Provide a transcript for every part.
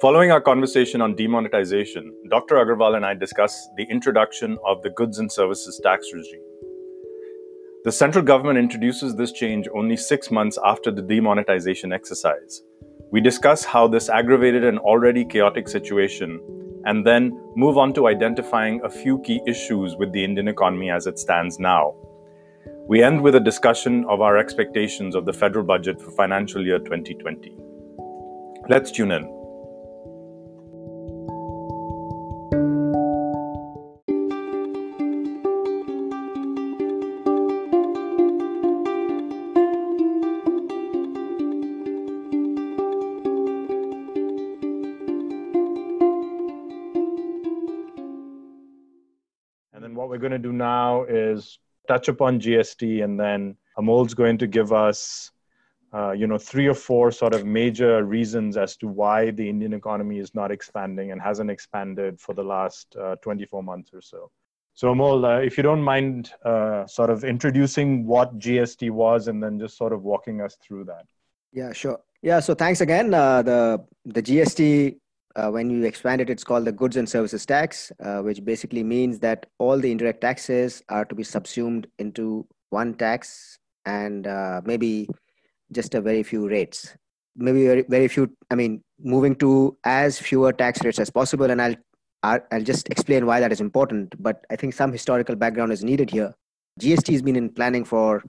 Following our conversation on demonetization, Dr. Agarwal and I discussed the introduction of the Goods and Services Tax regime. The central government introduces this change only 6 months after the demonetization exercise. We discuss how this aggravated an already chaotic situation and then move on to identifying a few key issues with the Indian economy as it stands now. We end with a discussion of our expectations of the federal budget for financial year 2020. Let's tune in. Going to do now is touch upon GST, and then Amol's going to give us, three or four sort of major reasons as to why the Indian economy is not expanding and hasn't expanded for the last 24 months or so. So Amol, if you don't mind sort of introducing what GST was and then just sort of walking us through that. Yeah, sure. Yeah, so thanks again. The GST, when you expand it, it's called the Goods and Services Tax, which basically means that all the indirect taxes are to be subsumed into one tax and maybe just a very few rates. Maybe very few, moving to as fewer tax rates as possible. And I'll just explain why that is important. But I think some historical background is needed here. GST has been in planning for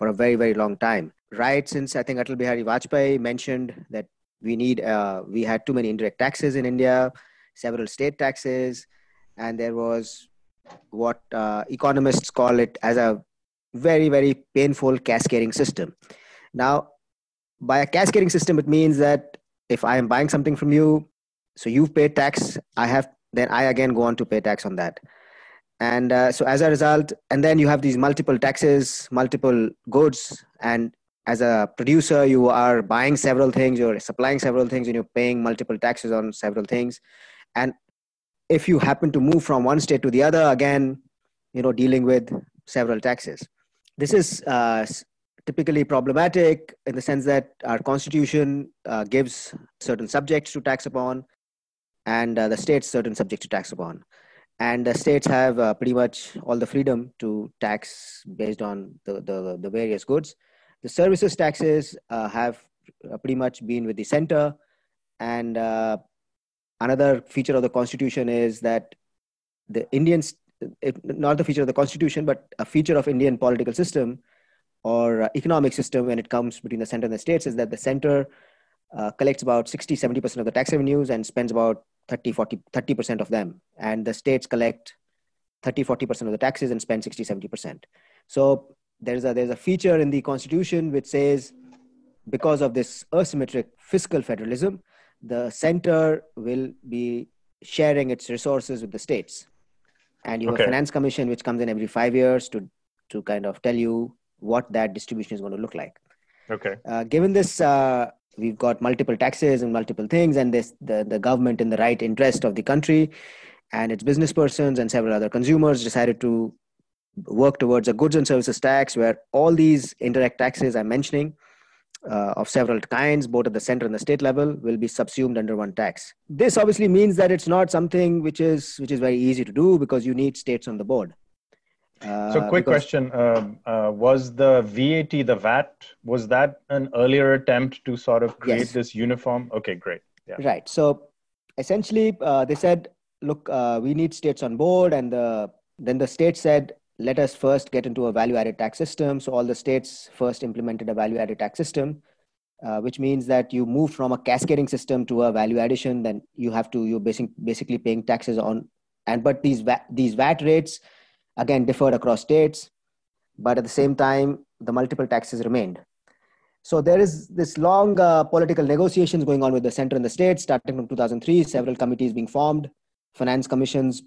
a very, very long time. Right since I think Atul Bihari Vajpayee mentioned that we had too many indirect taxes in India, several state taxes, and there was what economists call it as a very, very painful cascading system. Now, by a cascading system, it means that if I am buying something from you, so you've paid tax, then I again go on to pay tax on that. And so as a result, and then you have these multiple taxes, multiple goods, and as a producer, you are buying several things, you're supplying several things, and you're paying multiple taxes on several things. And if you happen to move from one state to the other, again, dealing with several taxes. This is typically problematic in the sense that our constitution gives certain subjects to tax upon, and the states certain subjects to tax upon. And the states have pretty much all the freedom to tax based on the various goods. The services taxes have pretty much been with the center. And another feature of the constitution is that a feature of Indian political system or economic system when it comes between the center and the states is that the center collects about 60-70% of the tax revenues and spends about 30% of them. And the states collect 30-40% of the taxes and spend 60-70%. So there's a feature in the constitution which says, because of this asymmetric fiscal federalism, the center will be sharing its resources with the states. And you have a finance commission which comes in every 5 years to kind of tell you what that distribution is going to look like. Okay. Given this, we've got multiple taxes and multiple things, and the government, in the right interest of the country and its business persons and several other consumers, decided to work towards a goods and services tax where all these indirect taxes I'm mentioning of several kinds, both at the center and the state level, will be subsumed under one tax. This obviously means that it's not something which is very easy to do because you need states on the board. Question. Was the VAT, the VAT, was that an earlier attempt to sort of create this uniform? Okay, great. Yeah. Right. So essentially they said, look, we need states on board, and then the state said, let us first get into a value-added tax system. So all the states first implemented a value-added tax system, which means that you move from a cascading system to a value addition. Then you're basically paying taxes on, but these VAT rates, again, differed across states, but at the same time, the multiple taxes remained. So there is this long political negotiations going on with the center and the states, starting from 2003, several committees being formed, finance commissions,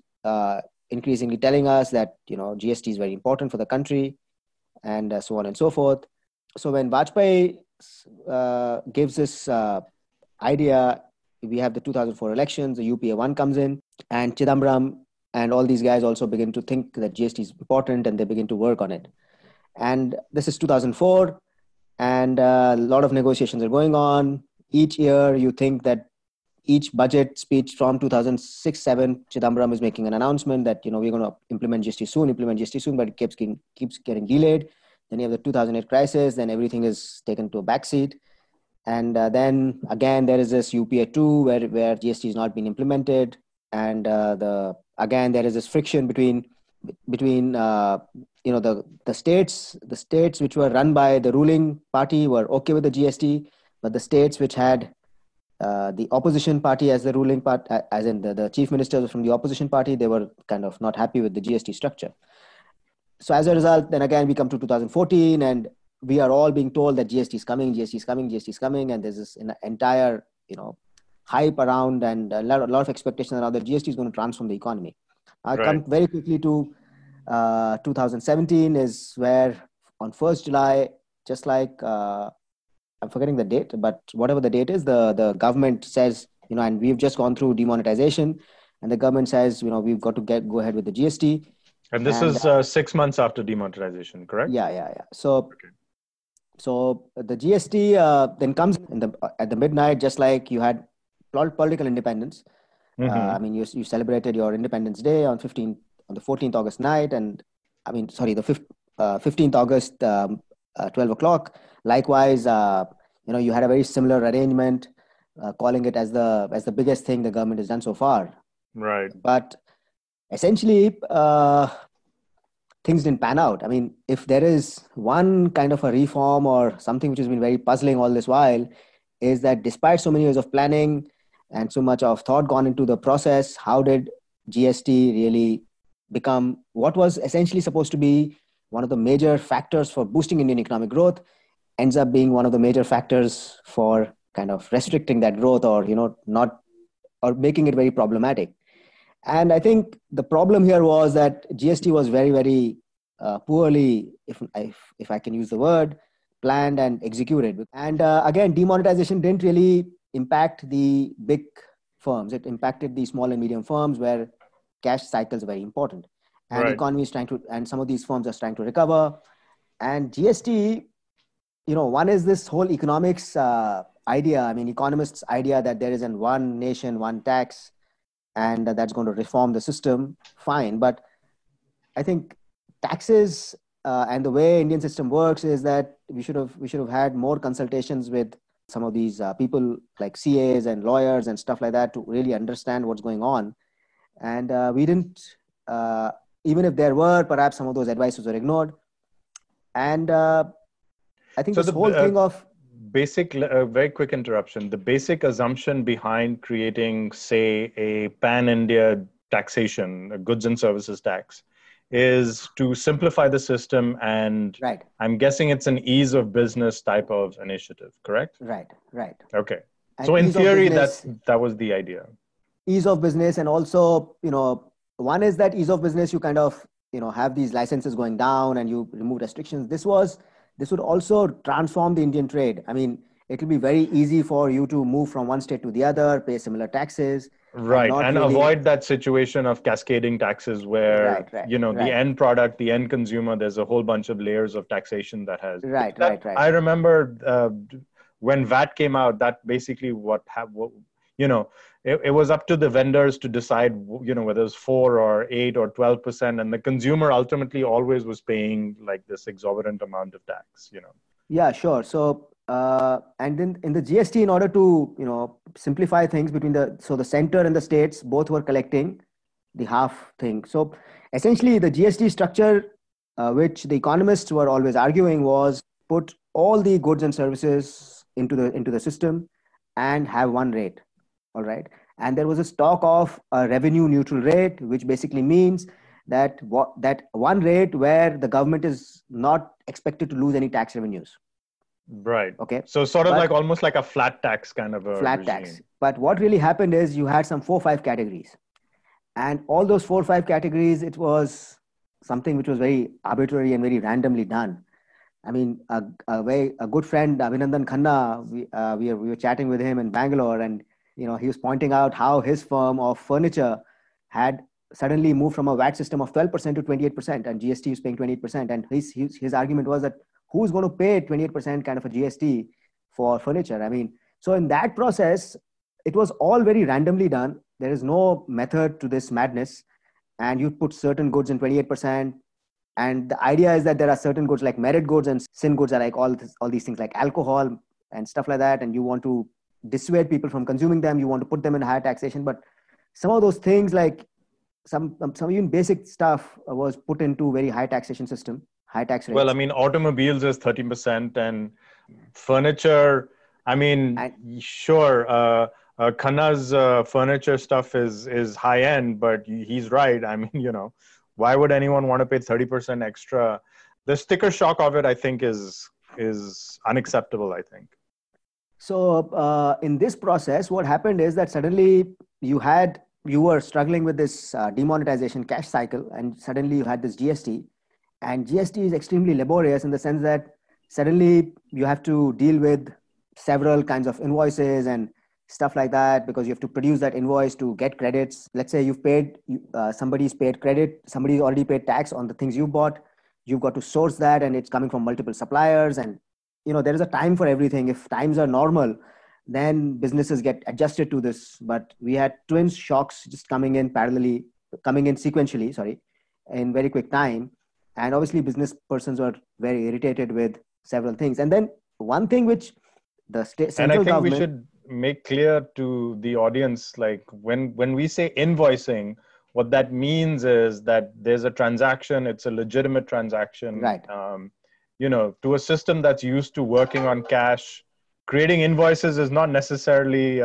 increasingly telling us that GST is very important for the country, and so on and so forth. So when Vajpayee gives this idea, we have the 2004 elections, the UPA-1 comes in, and Chidambaram and all these guys also begin to think that GST is important, and they begin to work on it. And this is 2004, and a lot of negotiations are going on. Each year you think that each budget speech from 2006-7, Chidambaram is making an announcement that, you know, we're going to implement GST soon, but it keeps getting delayed. Then you have the 2008 crisis, then everything is taken to a backseat. And then again, there is this UPA 2 where GST is not being implemented. And there is this friction between the states which were run by the ruling party were okay with the GST, but the states which had the opposition party as the ruling part, as in the chief ministers from the opposition party, they were kind of not happy with the GST structure. So as a result, then again, we come to 2014 and we are all being told that GST is coming. And there's this entire, hype around and a lot of expectation around that GST is going to transform the economy. I'll come very quickly to 2017 is where on 1st July, just like, I'm forgetting the date, but whatever the date is, the government says, and we've just gone through demonetization and the government says, we've got to go ahead with the GST. And this is 6 months after demonetization, correct? Yeah. So the GST then comes at the midnight, just like you had political independence. Mm-hmm. You celebrated your Independence Day on the 14th August night, and the 15th August, 12 o'clock. Likewise, you had a very similar arrangement, calling it as the biggest thing the government has done so far. Right. But essentially, things didn't pan out. If there is one kind of a reform or something which has been very puzzling all this while, is that despite so many years of planning and so much of thought gone into the process, how did GST really become what was essentially supposed to be one of the major factors for boosting Indian economic growth, ends up being one of the major factors for kind of restricting that growth or making it very problematic. And I think the problem here was that GST was very, very poorly, if I can use the word, planned and executed. And again, demonetization didn't really impact the big firms. It impacted the small and medium firms where cash cycles are very important. And the economy is and some of these firms are trying to recover. And GST, one is this whole economics idea. Economists' idea that there is an one nation, one tax, and that's going to reform the system, fine. But I think taxes and the way Indian system works is that we should have had more consultations with some of these people like CAs and lawyers and stuff like that to really understand what's going on. And we didn't, even if there were, perhaps some of those advices were ignored. And I think so this whole thing of... Basic, very quick interruption. The basic assumption behind creating, say, a pan-India taxation, a goods and services tax, is to simplify the system and I'm guessing it's an ease of business type of initiative, correct? Right. Okay. And so in theory, that was the idea. Ease of business, and also, one is that ease of business, you kind of, have these licenses going down and you remove restrictions. This would also transform the Indian trade. It will be very easy for you to move from one state to the other, pay similar taxes. Right. And really avoid that situation of cascading taxes where, the end product, the end consumer, there's a whole bunch of layers of taxation that has. Right. I remember when VAT came out, that basically it was up to the vendors to decide, whether it was 4 or 8 or 12%. And the consumer ultimately always was paying like this exorbitant amount of tax, Yeah, sure. So, and then in the GST, in order to, simplify things so the center and the states both were collecting the half thing. So essentially the GST structure, which the economists were always arguing, was put all the goods and services into the system and have one rate. All right. And there was a talk of a revenue neutral rate, which basically means that one rate where the government is not expected to lose any tax revenues. Right. Okay. So almost like a flat tax kind of a regime. But what really happened is you had some 4 or 5 categories, and all those 4 or 5 categories, it was something which was very arbitrary and very randomly done. A good friend, Abhinandan Khanna, we were chatting with him in Bangalore, and he was pointing out how his firm of furniture had suddenly moved from a VAT system of 12% to 28%, and GST was paying 28%. And his argument was that who's going to pay 28% kind of a GST for furniture? So in that process, It was all very randomly done. There is no method to this madness. And you put certain goods in 28%. And the idea is that there are certain goods like merit goods and sin goods are like all these things like alcohol and stuff like that. And you want to dissuade people from consuming them. You want to put them in higher taxation. But some of those things like some even basic stuff was put into very high taxation system, high tax rates. Well, I mean, automobiles is 13% and furniture, I mean, sure. Khanna's furniture stuff is high end, but he's right. I mean, you know, why would anyone want to pay 30% extra? The sticker shock of it, I think, is unacceptable, I think. So in this process, what happened is that suddenly you were struggling with this demonetization cash cycle, and suddenly you had this GST. And GST is extremely laborious in the sense that suddenly you have to deal with several kinds of invoices and stuff like that, because you have to produce that invoice to get credits. Let's say you've paid, somebody's paid credit, somebody's already paid tax on the things you bought. You've got to source that, and it's coming from multiple suppliers. And, you know, there is a time for everything. If times are normal, then businesses get adjusted to this. But we had twin shocks just coming in sequentially, in very quick time. And obviously business persons were very irritated with several things. And then one thing which the central government... And I think we should make clear to the audience, like when we say invoicing, what that means is that there's a transaction, it's a legitimate transaction, right? You know, to a system that's used to working on cash, creating invoices is not necessarily,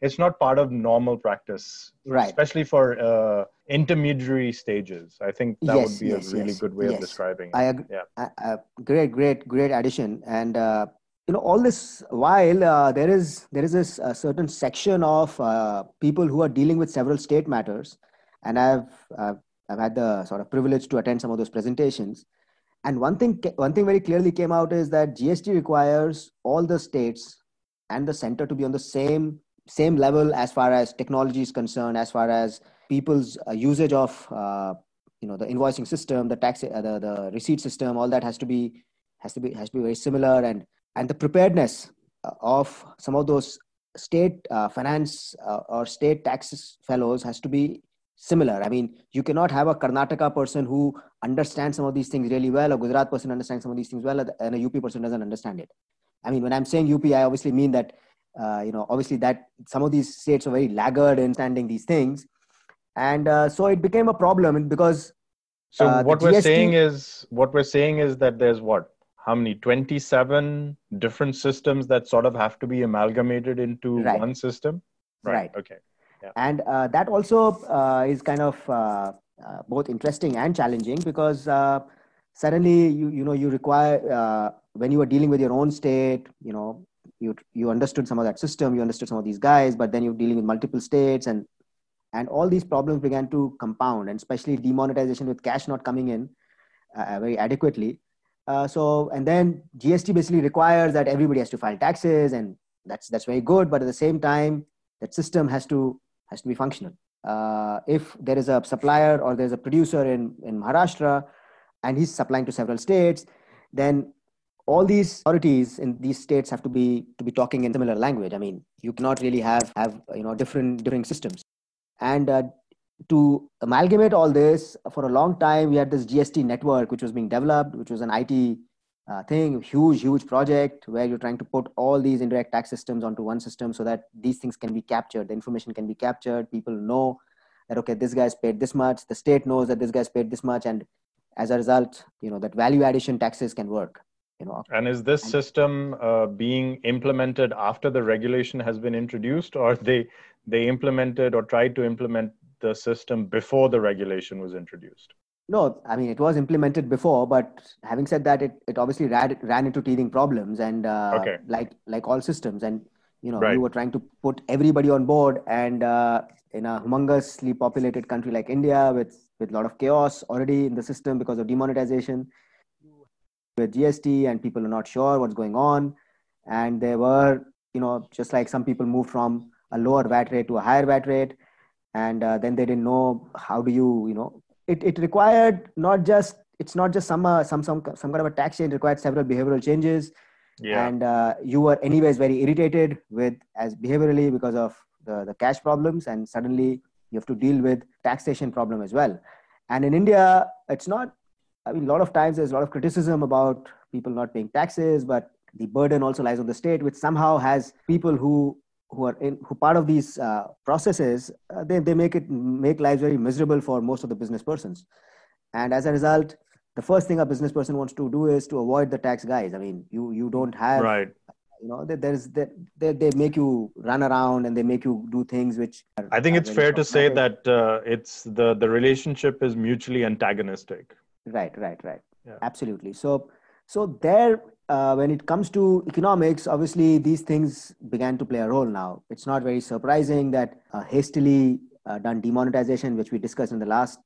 it's not part of normal practice, right? Especially for intermediary stages. I think that would be a really good way of describing it. Great addition. And you know, all this while there is this certain section of people who are dealing with several state matters, and I've had the sort of privilege to attend some of those presentations. And one thing very clearly came out is that GST requires all the states and the center to be on the same level as far as technology is concerned, as far as people's usage of the invoicing system, the tax, the receipt system, all that has to be very similar. And the preparedness of some of those state finance or state tax fellows has to be similar. I mean, you cannot have a Karnataka person who understands some of these things really well, or Gujarat person understands some of these things well, and a UP person doesn't understand it. I mean, when I'm saying UP, I obviously mean that, obviously that some of these states are very laggard in understanding these things. And so it became a problem because... So what we're saying is that there's what? How many? 27 different systems that sort of have to be amalgamated into one system? Right. Okay. Yeah. And that also is kind of both interesting and challenging, because suddenly, you require, when you are dealing with your own state, you know, you understood some of that system, you understood some of these guys, but then you're dealing with multiple states, and all these problems began to compound, and especially demonetization with cash not coming in very adequately. And then GST basically requires that everybody has to file taxes, and that's very good. But at the same time, that system has to be functional. If there is a supplier or there's a producer in Maharashtra, and he's supplying to several states, then all these authorities in these states have to be talking in similar language. I mean, you cannot really have different systems. And to amalgamate all this, for a long time we had this GST network which was being developed, which was an IT thing, huge project where you're trying to put all these indirect tax systems onto one system so that these things can be captured, the information can be captured, people know that, okay, this guy's paid this much, the state knows that this guy's paid this much, and as a result, you know, that value addition taxes can work, you know. And is this system being implemented after the regulation has been introduced, or they implemented or tried to implement the system before the regulation was introduced? No, I mean, it was implemented before, but having said that, it obviously ran into teething problems, and like all systems, and you know, you were trying to put everybody on board, and in a humongously populated country like India with a lot of chaos already in the system because of demonetization, with GST, and people are not sure what's going on, and there were, you know, just like some people moved from a lower VAT rate to a higher VAT rate, and then they didn't know how do you know. It required not just some kind of a tax change. It required several behavioral changes. Yeah. And you were anyways very irritated with as behaviorally because of the cash problems, and suddenly you have to deal with taxation problem as well. And in India, it's not, I mean, a lot of times there's a lot of criticism about people not paying taxes, but the burden also lies on the state, which somehow has people who are part of these processes, they make lives very miserable for most of the business persons. And as a result, the first thing a business person wants to do is to avoid the tax guys. I mean, you don't have, right. You know, they make you run around and they make you do things which are, I think it's fair to say that it's the relationship is mutually antagonistic. Right. Yeah. Absolutely. So there, when it comes to economics, obviously these things began to play a role now. It's not very surprising that hastily done demonetization, which we discussed in the last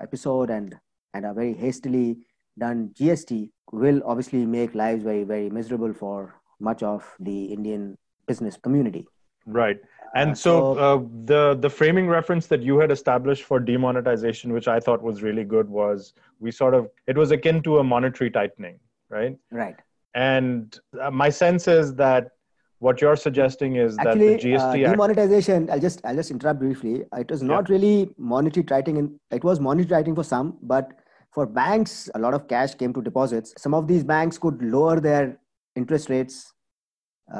episode, and a very hastily done GST will obviously make lives very, very miserable for much of the Indian business community. Right. And so the framing reference that you had established for demonetization, which I thought was really good, was it was akin to a monetary tightening, right? Right. And my sense is that what you're suggesting is that the GST demonetization. I'll just interrupt briefly. It was not really monetary tightening, and it was monetary tightening for some, but for banks, a lot of cash came to deposits. Some of these banks could lower their interest rates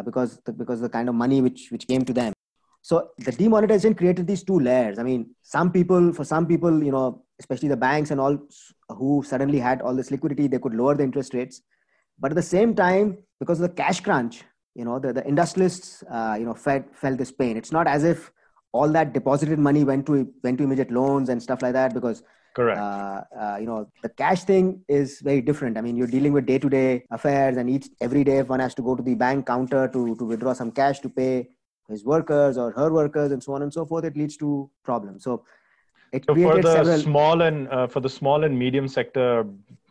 because of the kind of money which came to them. So the demonetization created these two layers. I mean, for some people, you know, especially the banks and all who suddenly had all this liquidity, they could lower the interest rates. But at the same time, because of the cash crunch, you know, the industrialists, felt this pain. It's not as if all that deposited money went to immediate loans and stuff like that, because correct. The cash thing is very different. I mean, you're dealing with day-to-day affairs, and every day one has to go to the bank counter to withdraw some cash to pay his workers or her workers and so on and so forth. It leads to problems. So for the small and medium sector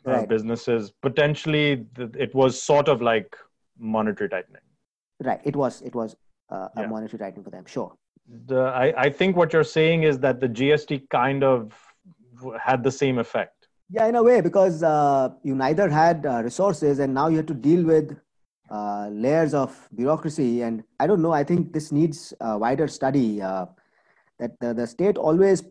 right. businesses, potentially it was sort of like monetary tightening. Right. It was a monetary tightening for them. Sure. I think what you're saying is that the GST kind of had the same effect. Yeah, in a way, because you neither had resources, and now you had to deal with layers of bureaucracy. And I don't know, I think this needs a wider study that the state always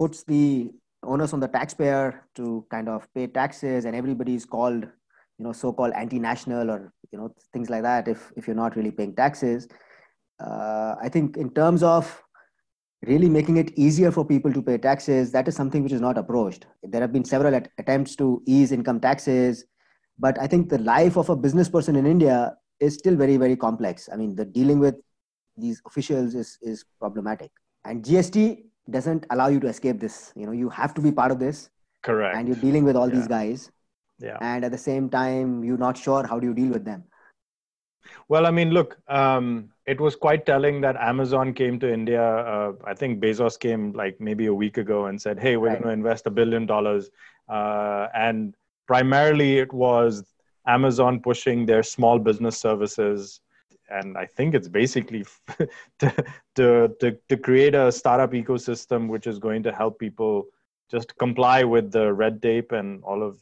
puts the onus on the taxpayer to kind of pay taxes, and everybody is called, you know, so-called anti-national or, you know, things like that if you're not really paying taxes. I think in terms of really making it easier for people to pay taxes, that is something which is not approached. There have been several attempts to ease income taxes, but I think the life of a business person in India is still very, very complex. I mean, the dealing with these officials is problematic. And GST doesn't allow you to escape this. You know, you have to be part of this. Correct. And you're dealing with all these guys. Yeah. And at the same time, you're not sure how do you deal with them. Well, I mean, look, it was quite telling that Amazon came to India. I think Bezos came like maybe a week ago and said, hey, we're going to invest $1 billion. And primarily, it was Amazon pushing their small business services, and I think it's basically to create a startup ecosystem which is going to help people just comply with the red tape and all of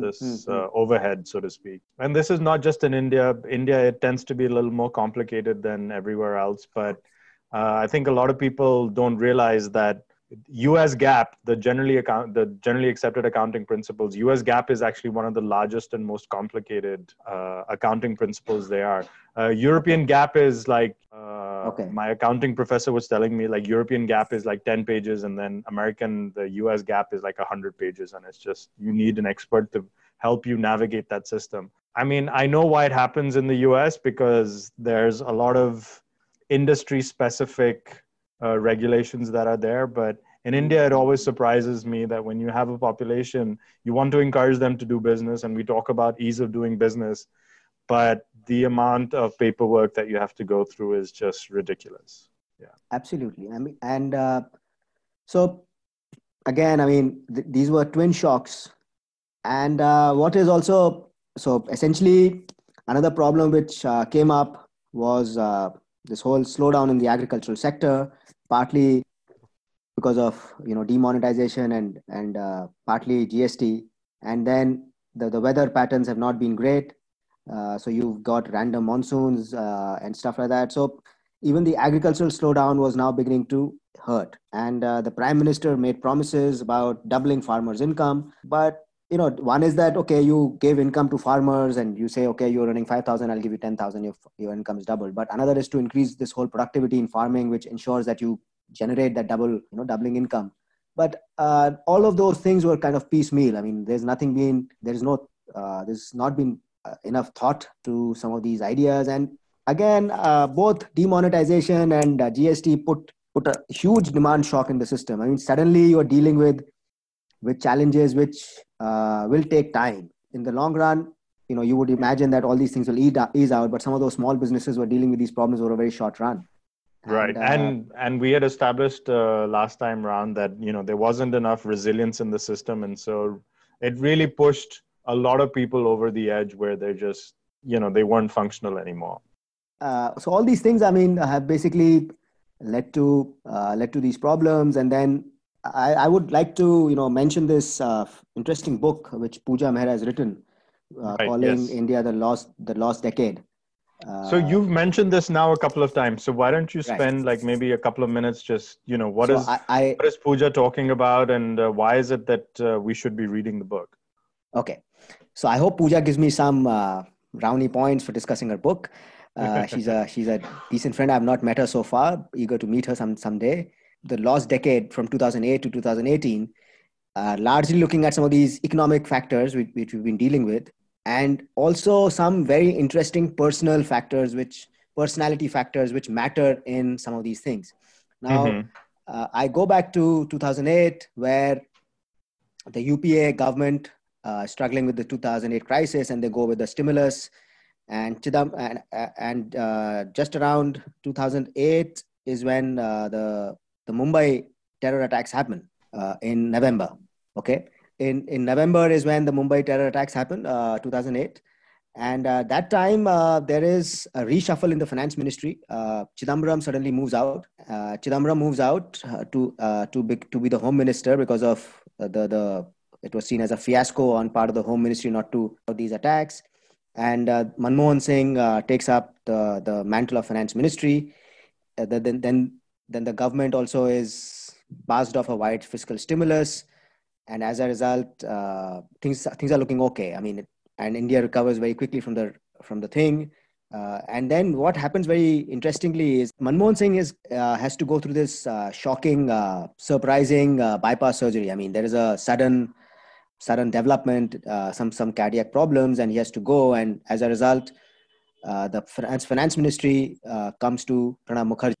this overhead, so to speak. And this is not just in India. India, it tends to be a little more complicated than everywhere else, but I think a lot of people don't realize that US GAAP, the generally accepted accounting principles, US GAAP is actually one of the largest and most complicated accounting principles there are. European GAAP is like, my accounting professor was telling me, like European GAAP is like 10 pages, and then the US GAAP is like 100 pages. And it's just, you need an expert to help you navigate that system. I mean, I know why it happens in the US, because there's a lot of industry specific regulations that are there, but in India it always surprises me that when you have a population, you want to encourage them to do business, and we talk about ease of doing business, but the amount of paperwork that you have to go through is just ridiculous. Yeah, absolutely. I mean, and so again, I mean, these were twin shocks, and what is also, so essentially another problem which came up was this whole slowdown in the agricultural sector, partly because of, you know, demonetization and partly GST, and then the weather patterns have not been great. So you've got random monsoons and stuff like that. So even the agricultural slowdown was now beginning to hurt. And the Prime Minister made promises about doubling farmers' income. But, you know, one is that, okay, you gave income to farmers and you say, okay, you're earning 5,000, I'll give you 10,000, your income is doubled. But another is to increase this whole productivity in farming, which ensures that you generate that doubling income. But all of those things were kind of piecemeal. I mean, there's not been enough thought to some of these ideas. And again, both demonetization and GST put a huge demand shock in the system. I mean, suddenly you're dealing with challenges which will take time. In the long run, you know, you would imagine that all these things will ease out, but some of those small businesses were dealing with these problems over a very short run. Right. And we had established last time round that, you know, there wasn't enough resilience in the system. And so it really pushed a lot of people over the edge where they're just, you know, they weren't functional anymore. So all these things, I mean, have basically led to these problems. And then I would like to, you know, mention this interesting book, which Pooja Mehra has written, calling India the lost decade. So you've mentioned this now a couple of times. So why don't you spend like maybe a couple of minutes just, you know, what is Pooja talking about and why is it that we should be reading the book? Okay. So I hope Pooja gives me some brownie points for discussing her book. She's a decent friend. I've not met her so far. Eager to meet her someday. The Lost Decade from 2008 to 2018, largely looking at some of these economic factors which we've been dealing with. And also some very interesting personality factors, which matter in some of these things. Now, I go back to 2008, where the UPA government struggling with the 2008 crisis, and they go with the stimulus. And just around 2008 is when the Mumbai terror attacks happen in November. Okay. In November is when the Mumbai terror attacks happened, 2008. And that time, there is a reshuffle in the finance ministry. Chidambaram suddenly moves out. To be the home minister because of it was seen as a fiasco on part of the home ministry not to do these attacks. And Manmohan Singh takes up the mantle of finance ministry. Then the government also is passed off a wide fiscal stimulus. And as a result, things are looking okay. I mean, and India recovers very quickly from the thing. And then what happens very interestingly is Manmohan Singh has to go through this shocking, surprising bypass surgery. I mean, there is a sudden development, some cardiac problems, and he has to go. And as a result, the finance ministry comes to Pranab Mukherjee.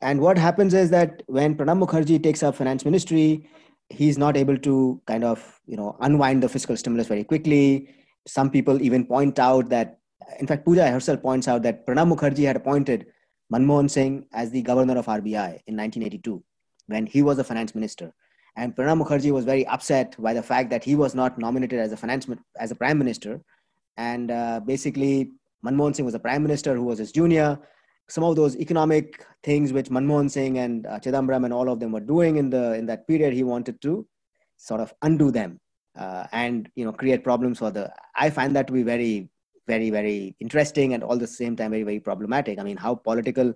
And what happens is that when Pranab Mukherjee takes up finance ministry, he's not able to kind of, you know, unwind the fiscal stimulus very quickly. Some people even point out that, in fact, Pooja herself points out that Pranab Mukherjee had appointed Manmohan Singh as the governor of RBI in 1982 when he was the finance minister. And Pranab Mukherjee was very upset by the fact that he was not nominated as a prime minister. And basically, Manmohan Singh was a prime minister who was his junior. Some of those economic things which Manmohan Singh and Chidambaram and all of them were doing in that period, he wanted to sort of undo them and, you know, create problems for the... I find that to be very, very, very interesting and all the same time very, very problematic. I mean, how political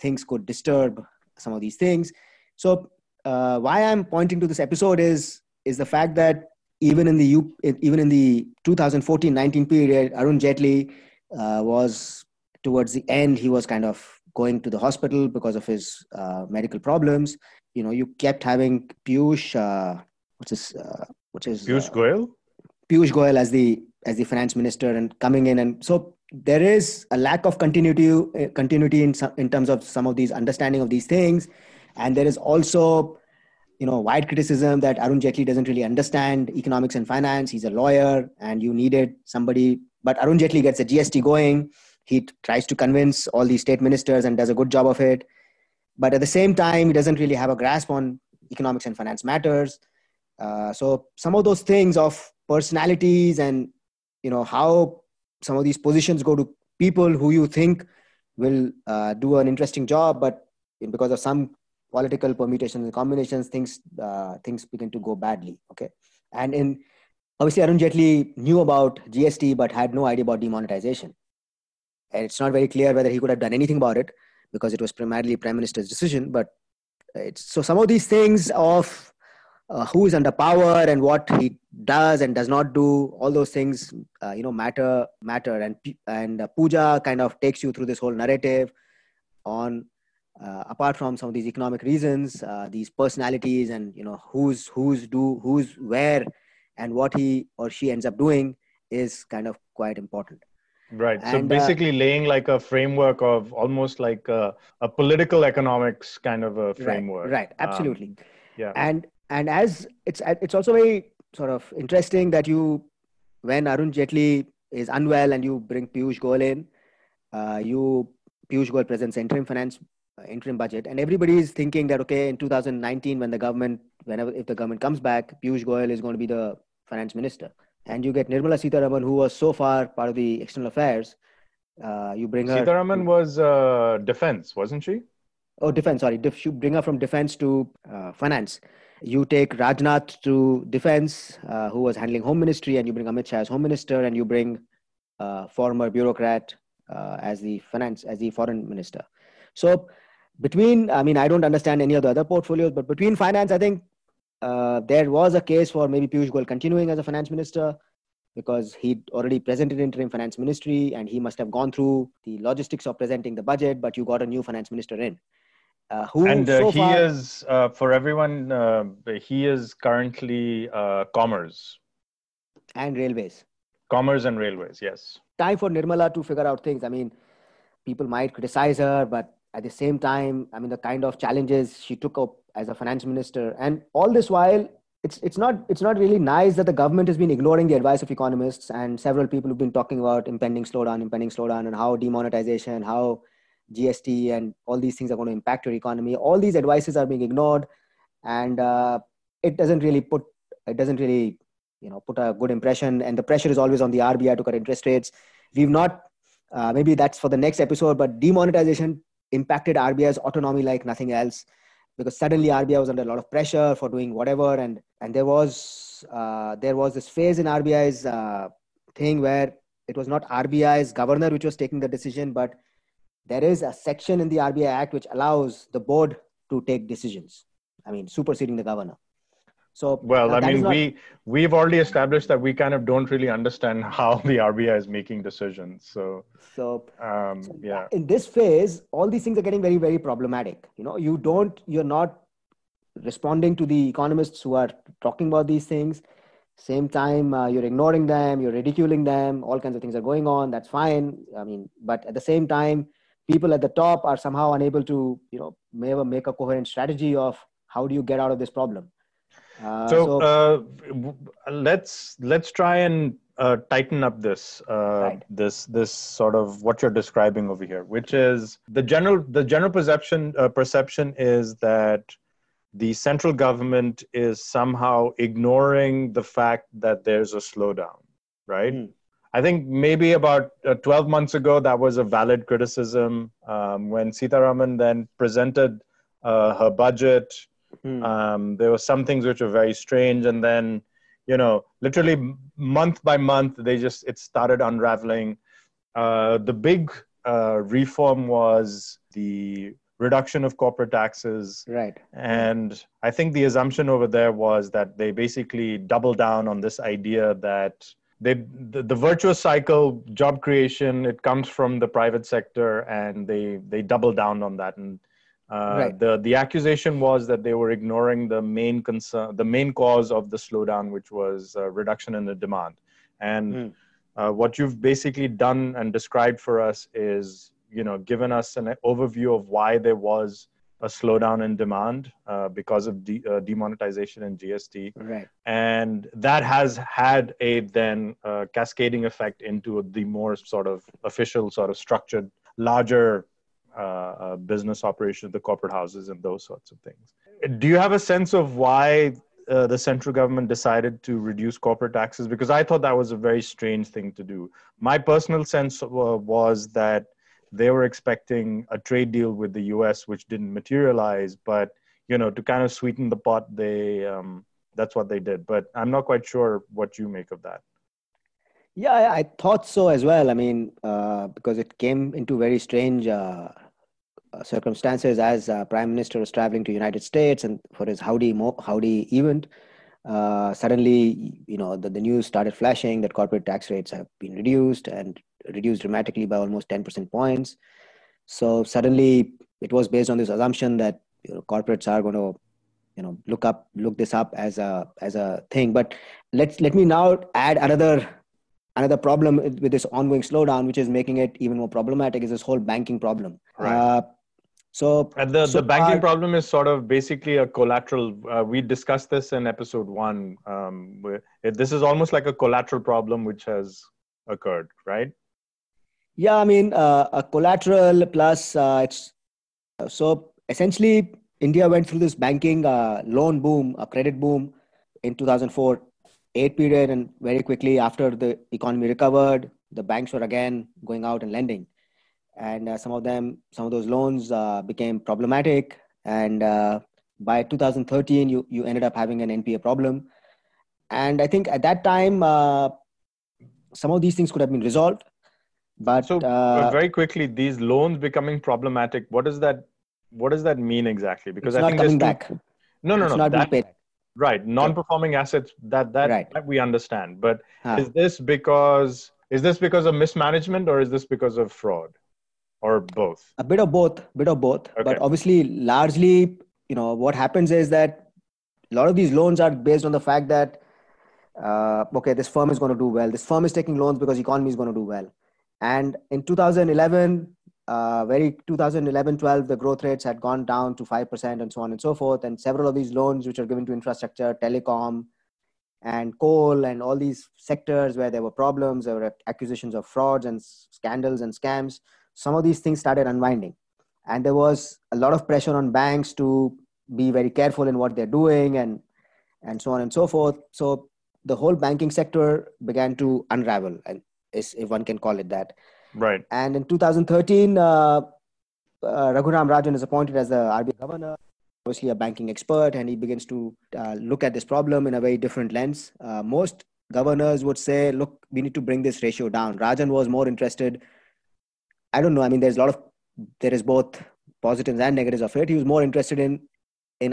things could disturb some of these things. So why I'm pointing to this episode is the fact that even in the 2014-19 period, Arun Jaitley was... Towards the end, he was kind of going to the hospital because of his medical problems. You know, you kept having Piyush Goyal? Piyush Goyal as the finance minister and coming in. And so there is a lack of continuity in terms of some of these understanding of these things. And there is also, you know, wide criticism that Arun Jaitley doesn't really understand economics and finance. He's a lawyer and you needed somebody. But Arun Jaitley gets a GST going. He tries to convince all these state ministers and does a good job of it. But at the same time, he doesn't really have a grasp on economics and finance matters. So some of those things of personalities and, you know, how some of these positions go to people who you think will do an interesting job, but because of some political permutations and combinations, things begin to go badly. Okay. And in Obviously, Arun Jaitley knew about GST, but had no idea about demonetization. And it's not very clear whether he could have done anything about it because it was primarily Prime Minister's decision. But it's, so some of these things of who is under power and what he does and does not do, all those things, matter. And Pooja kind of takes you through this whole narrative on, apart from some of these economic reasons, these personalities and, who's where and what he or she ends up doing is kind of quite important. Right. And so basically laying like a framework of almost like a political economics kind of a framework. Right. Absolutely. And as it's also very sort of interesting that when Arun Jaitley is unwell and you bring Piyush Goyal in, Piyush Goyal presents interim budget, and everybody is thinking that okay, in 2019 if the government comes back, Piyush Goyal is going to be the finance minister, and you get Nirmala Sitharaman, who was so far part of the external affairs. You bring her. Sitharaman was defense, wasn't she? Oh, defense. Sorry, you bring her from defense to finance. You take Rajnath to defense, who was handling home ministry, and you bring Amit Shah as home minister, and you bring former bureaucrat as the foreign minister. So between, I don't understand any of the other portfolios, but between finance, I think there was a case for maybe Piyush Goyal continuing as a finance minister because he'd already presented interim finance ministry and he must have gone through the logistics of presenting the budget, but you got a new finance minister in. He is currently commerce and railways. Yes. Time for Nirmala to figure out things. People might criticize her, but at the same time, the kind of challenges she took up as a finance minister, and all this while, it's not really nice that the government has been ignoring the advice of economists and several people who've been talking about impending slowdown, and how demonetization, how GST, and all these things are going to impact your economy. All these advices are being ignored, and it doesn't really put a good impression. And the pressure is always on the RBI to cut interest rates. We've not. Maybe that's for the next episode, but demonetization impacted RBI's autonomy like nothing else, because suddenly RBI was under a lot of pressure for doing whatever, and there was this phase in RBI's thing where it was not RBI's governor which was taking the decision, but there is a section in the RBI Act which allows the board to take decisions, superseding the governor. So, we've already established that we kind of don't really understand how the RBI is making decisions. So, in this phase, all these things are getting very, very problematic. You're not responding to the economists who are talking about these things. Same time, you're ignoring them, you're ridiculing them. All kinds of things are going on. That's fine. But at the same time, people at the top are somehow unable to, make a coherent strategy of how do you get out of this problem. Let's try and tighten up this this sort of what you're describing over here, which is the general perception is that the central government is somehow ignoring the fact that there's a slowdown, right? Mm. I think maybe about 12 months ago that was a valid criticism when Sitharaman then presented her budget. Mm. There were some things which were very strange, and then, literally month by month, it started unraveling. The big reform was the reduction of corporate taxes, right? And I think the assumption over there was that they basically doubled down on this idea that the virtuous cycle, job creation, it comes from the private sector, and they doubled down on that. And right. The accusation was that they were ignoring the main cause of the slowdown, which was reduction in the demand. And what you've basically done and described for us is, given us an overview of why there was a slowdown in demand because of demonetization and GST. Right. And that has had a cascading effect into the more sort of official, sort of structured, larger business operations, the corporate houses, and those sorts of things. Do you have a sense of why the central government decided to reduce corporate taxes? Because I thought that was a very strange thing to do. My personal sense was that they were expecting a trade deal with the US, which didn't materialize, but to kind of sweeten the pot, they that's what they did. But I'm not quite sure what you make of that. Yeah, I thought so as well. I mean, because it came into very strange circumstances as Prime Minister was traveling to United States and for his Howdy event. Suddenly, you know, the news started flashing that corporate tax rates have been reduced dramatically by almost 10% points. So suddenly it was based on this assumption that, you know, corporates are going to, you know, look this up as a thing. But let me now add another problem with this ongoing slowdown, which is making it even more problematic, is this whole banking problem. Right. So the banking problem is sort of basically a collateral. We discussed this in episode 1. This is almost like a collateral problem which has occurred, right? Yeah, I mean, a collateral plus so essentially India went through this banking loan boom, a credit boom in 2004-8 period, and very quickly after the economy recovered, the banks were again going out and lending. And some of those loans became problematic. And by 2013, you ended up having an NPA problem. And I think at that time, some of these things could have been resolved. But so very quickly, these loans becoming problematic. What does that mean exactly? Because I think there's back. No. Not that, paid. Right, non-performing assets. That we understand. But is this because of mismanagement, or is this because of fraud? Or both? A bit of both. Okay. But obviously, largely, you know, what happens is that a lot of these loans are based on the fact that, this firm is going to do well. This firm is taking loans because economy is going to do well. And in 2011-12, the growth rates had gone down to 5% and so on and so forth. And several of these loans, which are given to infrastructure, telecom, and coal, and all these sectors where there were problems, there were accusations of frauds and scandals and scams. Some of these things started unwinding, and there was a lot of pressure on banks to be very careful in what they're doing and so on and so forth. So the whole banking sector began to unravel, and if one can call it that. Right. And in 2013, Raghuram Rajan is appointed as the RBI governor, obviously a banking expert, and he begins to look at this problem in a very different lens. Most governors would say, look, we need to bring this ratio down. Rajan was more interested, I don't know. I mean, there is both positives and negatives of it. He was more interested in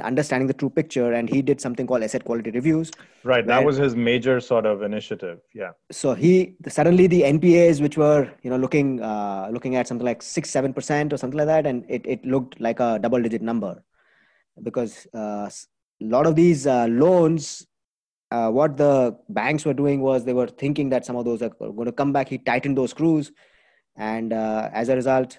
understanding the true picture, and he did something called asset quality reviews. Right. That was his major sort of initiative. Yeah. So suddenly the NPAs, which were, you know, looking at something like 6-7% or something like that, and it looked like a double-digit number, because a lot of these loans, what the banks were doing was they were thinking that some of those are going to come back. He tightened those screws. And as a result,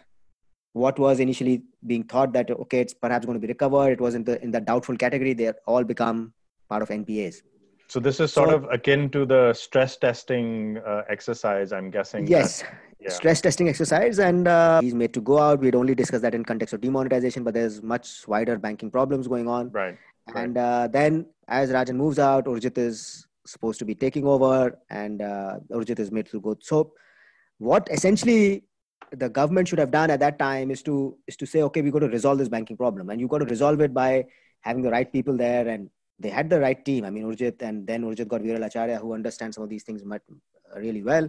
what was initially being thought that, okay, it's perhaps going to be recovered, it was in the doubtful category, they all become part of NPAs. So this is sort of akin to the stress testing exercise, I'm guessing. Yes, stress testing exercise. And he's made to go out. We'd only discuss that in context of demonetization, but there's much wider banking problems going on. Right. And then as Rajan moves out, Urjit is supposed to be taking over, and Urjit is made to go. So what essentially the government should have done at that time is to say, okay, we've got to resolve this banking problem. And you've got to resolve it by having the right people there. And they had the right team. I mean, Urjit got Viral Acharya, who understands some of these things really well.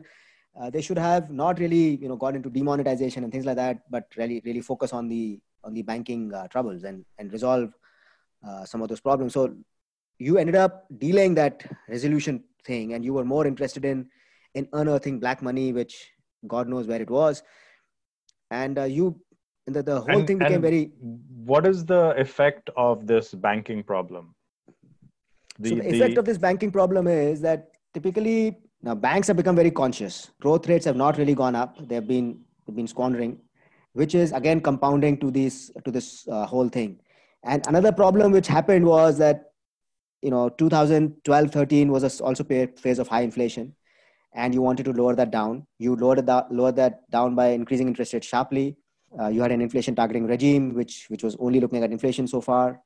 They should have not really, you know, got into demonetization and things like that, but really, really focus on the banking troubles and resolve some of those problems. So you ended up delaying that resolution thing, and you were more interested in unearthing black money, which God knows where it was. And the whole thing became very... What is the effect of this banking problem? The effect of this banking problem is that typically, now banks have become very conscious. Growth rates have not really gone up. They've been squandering, which is again compounding to this whole thing. And another problem which happened was that, you know, 2012-13 was also a phase of high inflation. And you wanted to lower that down. You lowered that down by increasing interest rates sharply. You had an inflation targeting regime, which was only looking at inflation so far.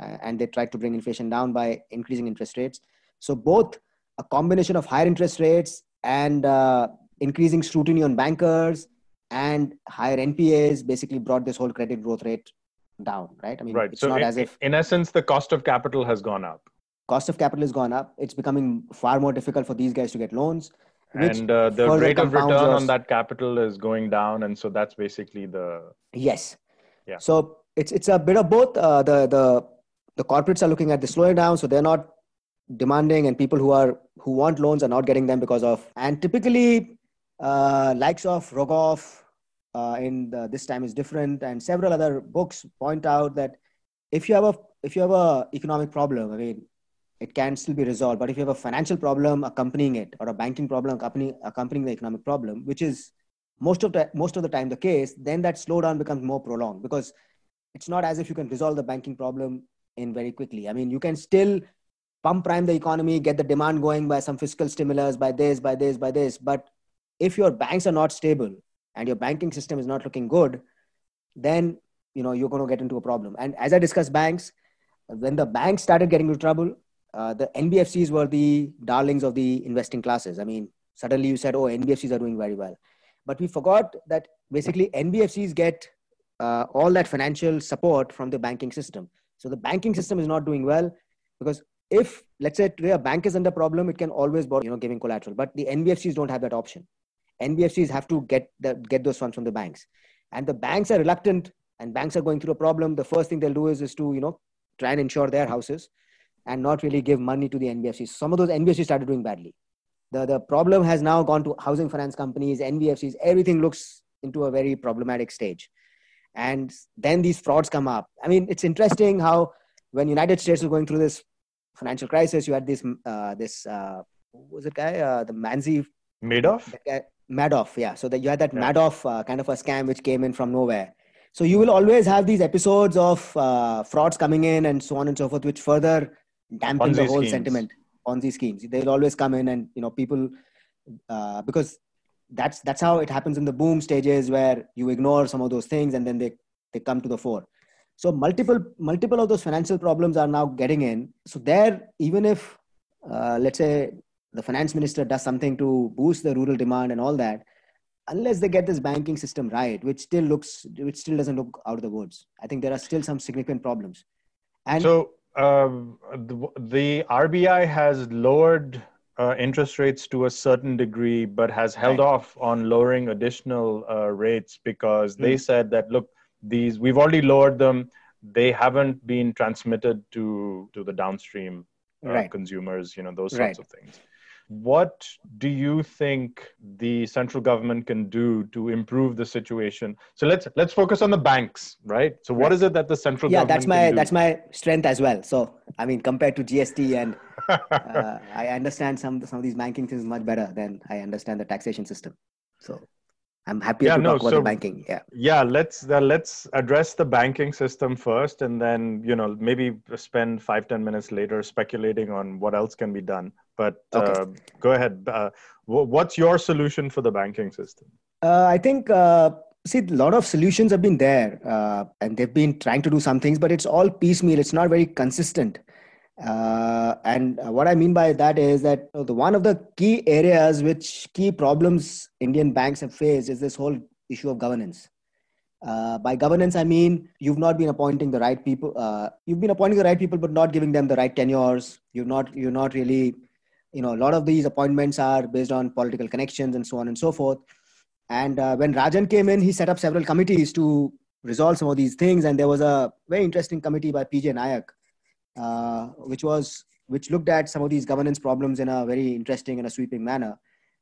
And they tried to bring inflation down by increasing interest rates. So both a combination of higher interest rates and increasing scrutiny on bankers and higher NPAs basically brought this whole credit growth rate down, right? I mean, right. It's so not as if... In essence, the cost of capital has gone up. cost of capital has gone up. It's becoming far more difficult for these guys to get loans. And the rate of return on that capital is going down. And so that's basically the... Yes. Yeah. So it's a bit of both. The corporates are looking at the slowing down. So they're not demanding, and people who want loans are not getting them because of... And typically, likes of Rogoff in This Time is Different and several other books point out that if you have a economic problem, I mean, it can still be resolved. But if you have a financial problem accompanying it, or a banking problem accompanying the economic problem, which is most of the time the case, then that slowdown becomes more prolonged, because it's not as if you can resolve the banking problem in very quickly. I mean, you can still prime the economy, get the demand going by some fiscal stimulus, by this. But if your banks are not stable and your banking system is not looking good, then you're going to get into a problem. And as I discussed banks, when the banks started getting into trouble, the NBFCs were the darlings of the investing classes. I mean, suddenly you said, oh, NBFCs are doing very well. But we forgot that basically NBFCs get all that financial support from the banking system. So the banking system is not doing well, because if, let's say, today a bank is under problem, it can always borrow, giving collateral. But the NBFCs don't have that option. NBFCs have to get those funds from the banks. And the banks are reluctant, and banks are going through a problem. The first thing they'll do is to, try and insure their houses and not really give money to the NBFCs. Some of those NBFCs started doing badly. The problem has now gone to housing finance companies, NBFCs. Everything looks into a very problematic stage. And then these frauds come up. I mean, it's interesting how when United States was going through this financial crisis, you had this who was the guy? The Manzi... Madoff? Madoff, yeah. So you had that Madoff kind of a scam which came in from nowhere. So you will always have these episodes of frauds coming in and so on and so forth, which further dampen the whole sentiment on these schemes. They'll always come in, and people, because that's how it happens in the boom stages, where you ignore some of those things and then they come to the fore. So multiple of those financial problems are now getting in. So there, even if let's say the finance minister does something to boost the rural demand and all that, unless they get this banking system right, which still doesn't look out of the woods. I think there are still some significant problems. And so the RBI has lowered interest rates to a certain degree, but has held off on lowering additional rates, because they said that, look, these, we've already lowered them. They haven't been transmitted to the downstream consumers, those sorts of things. What do you think the central government can do to improve the situation? So let's focus on the banks, right? So what is it that the central government can do? Yeah, that's my strength as well. So, I mean, compared to GST and I understand some of these banking things much better than I understand the taxation system. So I'm happy to talk about the banking. Yeah, let's address the banking system first, and then, maybe spend 5-10 minutes later speculating on what else can be done. But go ahead. What's your solution for the banking system? I think, a lot of solutions have been there, and they've been trying to do some things, but it's all piecemeal. It's not very consistent. And what I mean by that is that one of the key areas, which key problems Indian banks have faced, is this whole issue of governance. By governance, I mean, you've not been appointing the right people. You've been appointing the right people, but not giving them the right tenures. You're not really... a lot of these appointments are based on political connections and so on and so forth. And when Rajan came in, he set up several committees to resolve some of these things. And there was a very interesting committee by PJ Nayak, which looked at some of these governance problems in a very interesting and a sweeping manner.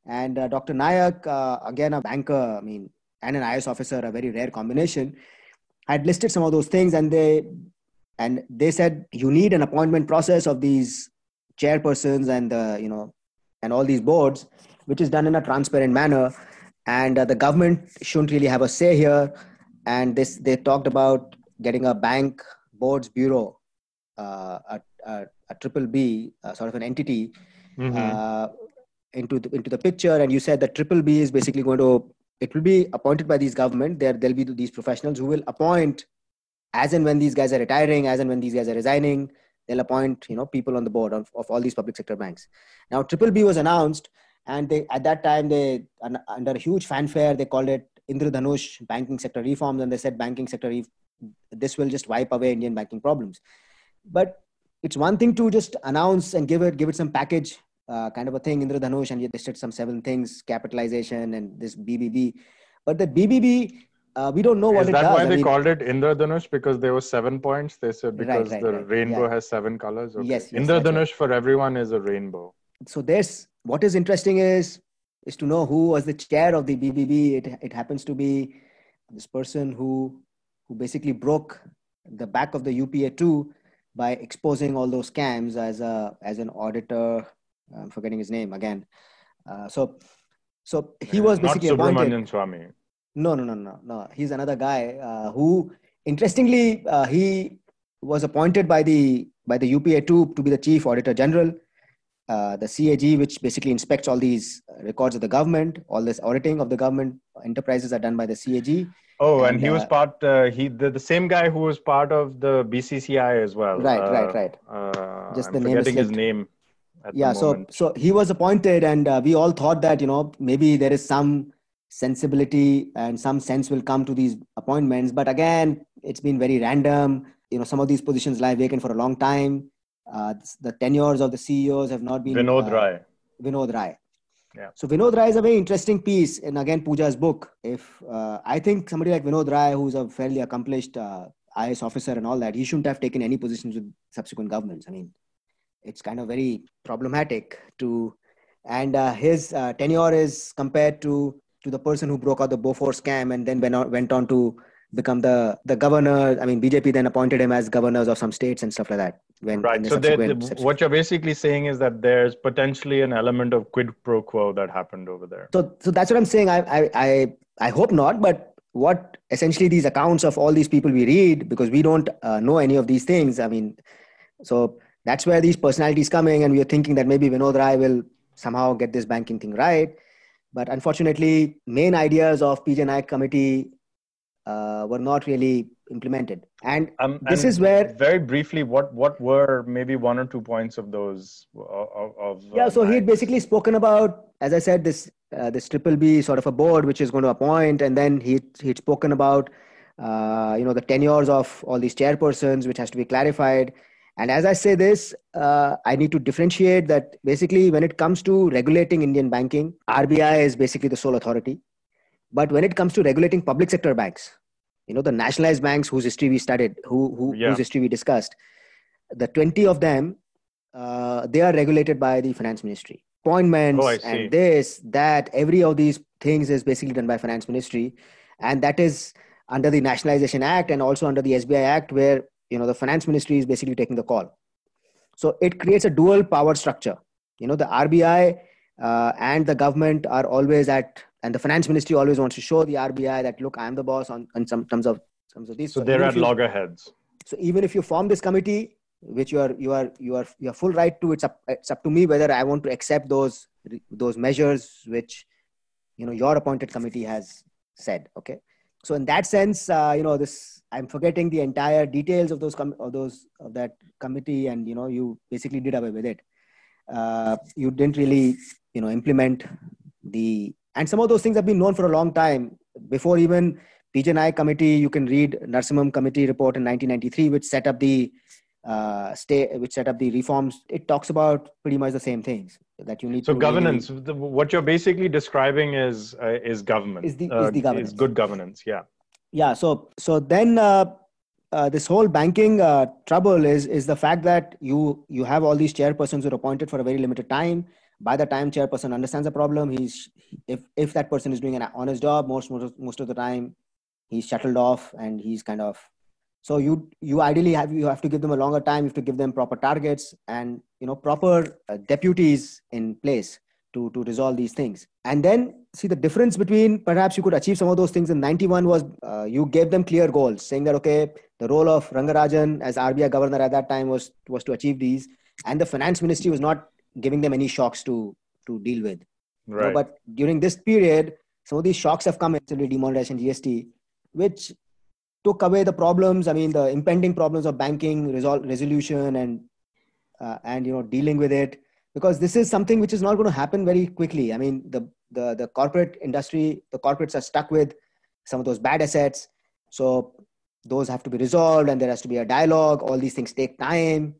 And Dr. Nayak, again, a banker, and an IS officer, a very rare combination, had listed some of those things. And they said, you need an appointment process of these chairpersons and and all these boards, which is done in a transparent manner, and the government shouldn't really have a say here. And they talked about getting a bank boards bureau, a BBB sort of an entity, into the picture. And you said that BBB is basically it will be appointed by these government. There'll be these professionals who will appoint, as and when these guys are retiring, as and when these guys are resigning. They'll appoint, people on the board of all these public sector banks. Now, BBB was announced, and at that time, under a huge fanfare, they called it Indra Dhanush banking sector reforms, and they said this will just wipe away Indian banking problems. But it's one thing to just announce and give it some package, kind of a thing, Indra Dhanush, and you listed some 7 things, capitalization and this BBB. But the BBB, we don't know what it does. Is that why they called it Indra Dhanush? Because there were 7 points. They said because the rainbow has 7 colors. Okay. Yes. Indra Dhanush for everyone is a rainbow. So there's, what is interesting is to know who was the chair of the BBB. It happens to be this person who basically broke the back of the UPA-2 by exposing all those scams as an auditor. I'm forgetting his name again. So he was basically not Subramaniam Swami. No. He's another guy who, interestingly, he was appointed by the UPA-2 to be the Chief Auditor General. The CAG, which basically inspects all these records of the government, all this auditing of the government enterprises are done by the CAG. Oh, and he was part, the same guy who was part of the BCCI as well. Right. Just I'm forgetting his name. So he was appointed, and we all thought that, maybe there is some sensibility and some sense will come to these appointments. But again, it's been very random. Some of these positions lie vacant for a long time. The tenures of the CEOs have not been... Vinod Rai. Yeah. So Vinod Rai is a very interesting piece in, again, Pooja's book. If I think somebody like Vinod Rai, who's a fairly accomplished IS officer and all that, he shouldn't have taken any positions with subsequent governments. I mean, it's kind of very problematic to... And his tenure is compared to the person who broke out the Bofors scam and then went on to become the governor. I mean, BJP then appointed him as governors of some states and stuff like that. What you're basically saying is that there's potentially an element of quid pro quo that happened over there. So that's what I'm saying. I hope not, but what essentially these accounts of all these people we read, because we don't know any of these things. I mean, so that's where these personalities coming, and we are thinking that maybe Vinod Rai will somehow get this banking thing right. But unfortunately, main ideas of PJ Nayak committee were not really implemented. And this is where... Very briefly, what were maybe 1 or 2 points of those? So he had basically spoken about, as I said, this triple B sort of a board, which is going to appoint. And then he'd spoken about, the tenures of all these chairpersons, which has to be clarified. And as I say this, I need to differentiate that basically when it comes to regulating Indian banking, RBI is basically the sole authority. But when it comes to regulating public sector banks, the nationalized banks whose history we studied, whose history we discussed, the 20 of them, they are regulated by the finance ministry. Appointments and this, that, every of these things is basically done by finance ministry. And that is under the Nationalization Act and also under the SBI Act, where, the finance ministry is basically taking the call. So it creates a dual power structure. The RBI and the government are always and the finance ministry always wants to show the RBI that, look, I am the boss on some terms of these. So they're at loggerheads. So even if you form this committee, which you are full right to, it's up to me whether I want to accept those measures which, your appointed committee has said. Okay. So in that sense, this, I'm forgetting the entire details of that committee, and, you basically did away with it. You didn't really, implement the... And some of those things have been known for a long time. Before even PJ Nayak committee, you can read Narasimham committee report in 1993, which set up the reforms. It talks about pretty much the same things that you need. So governance, really, what you're basically describing is government. Is the governance. Is good governance, yeah. Yeah. So then this whole banking trouble is the fact that you have all these chairpersons who are appointed for a very limited time. By the time chairperson understands the problem, if that person is doing an honest job, most of the time he's shuttled off, and he's kind of... So you ideally have to give them a longer time. You have to give them proper targets and proper deputies in place to resolve these things. And then see the difference between perhaps you could achieve some of those things in 91 was you gave them clear goals, saying that the role of Rangarajan as RBI governor at that time was to achieve these, and the finance ministry was not giving them any shocks to deal with. Right. But during this period, some of these shocks have come, including demonetization, GST, which took away the problems. I mean, the impending problems of banking resolution and dealing with it, because this is something which is not going to happen very quickly. I mean, the corporate industry, the corporates are stuck with some of those bad assets. So those have to be resolved, and there has to be a dialogue. All these things take time.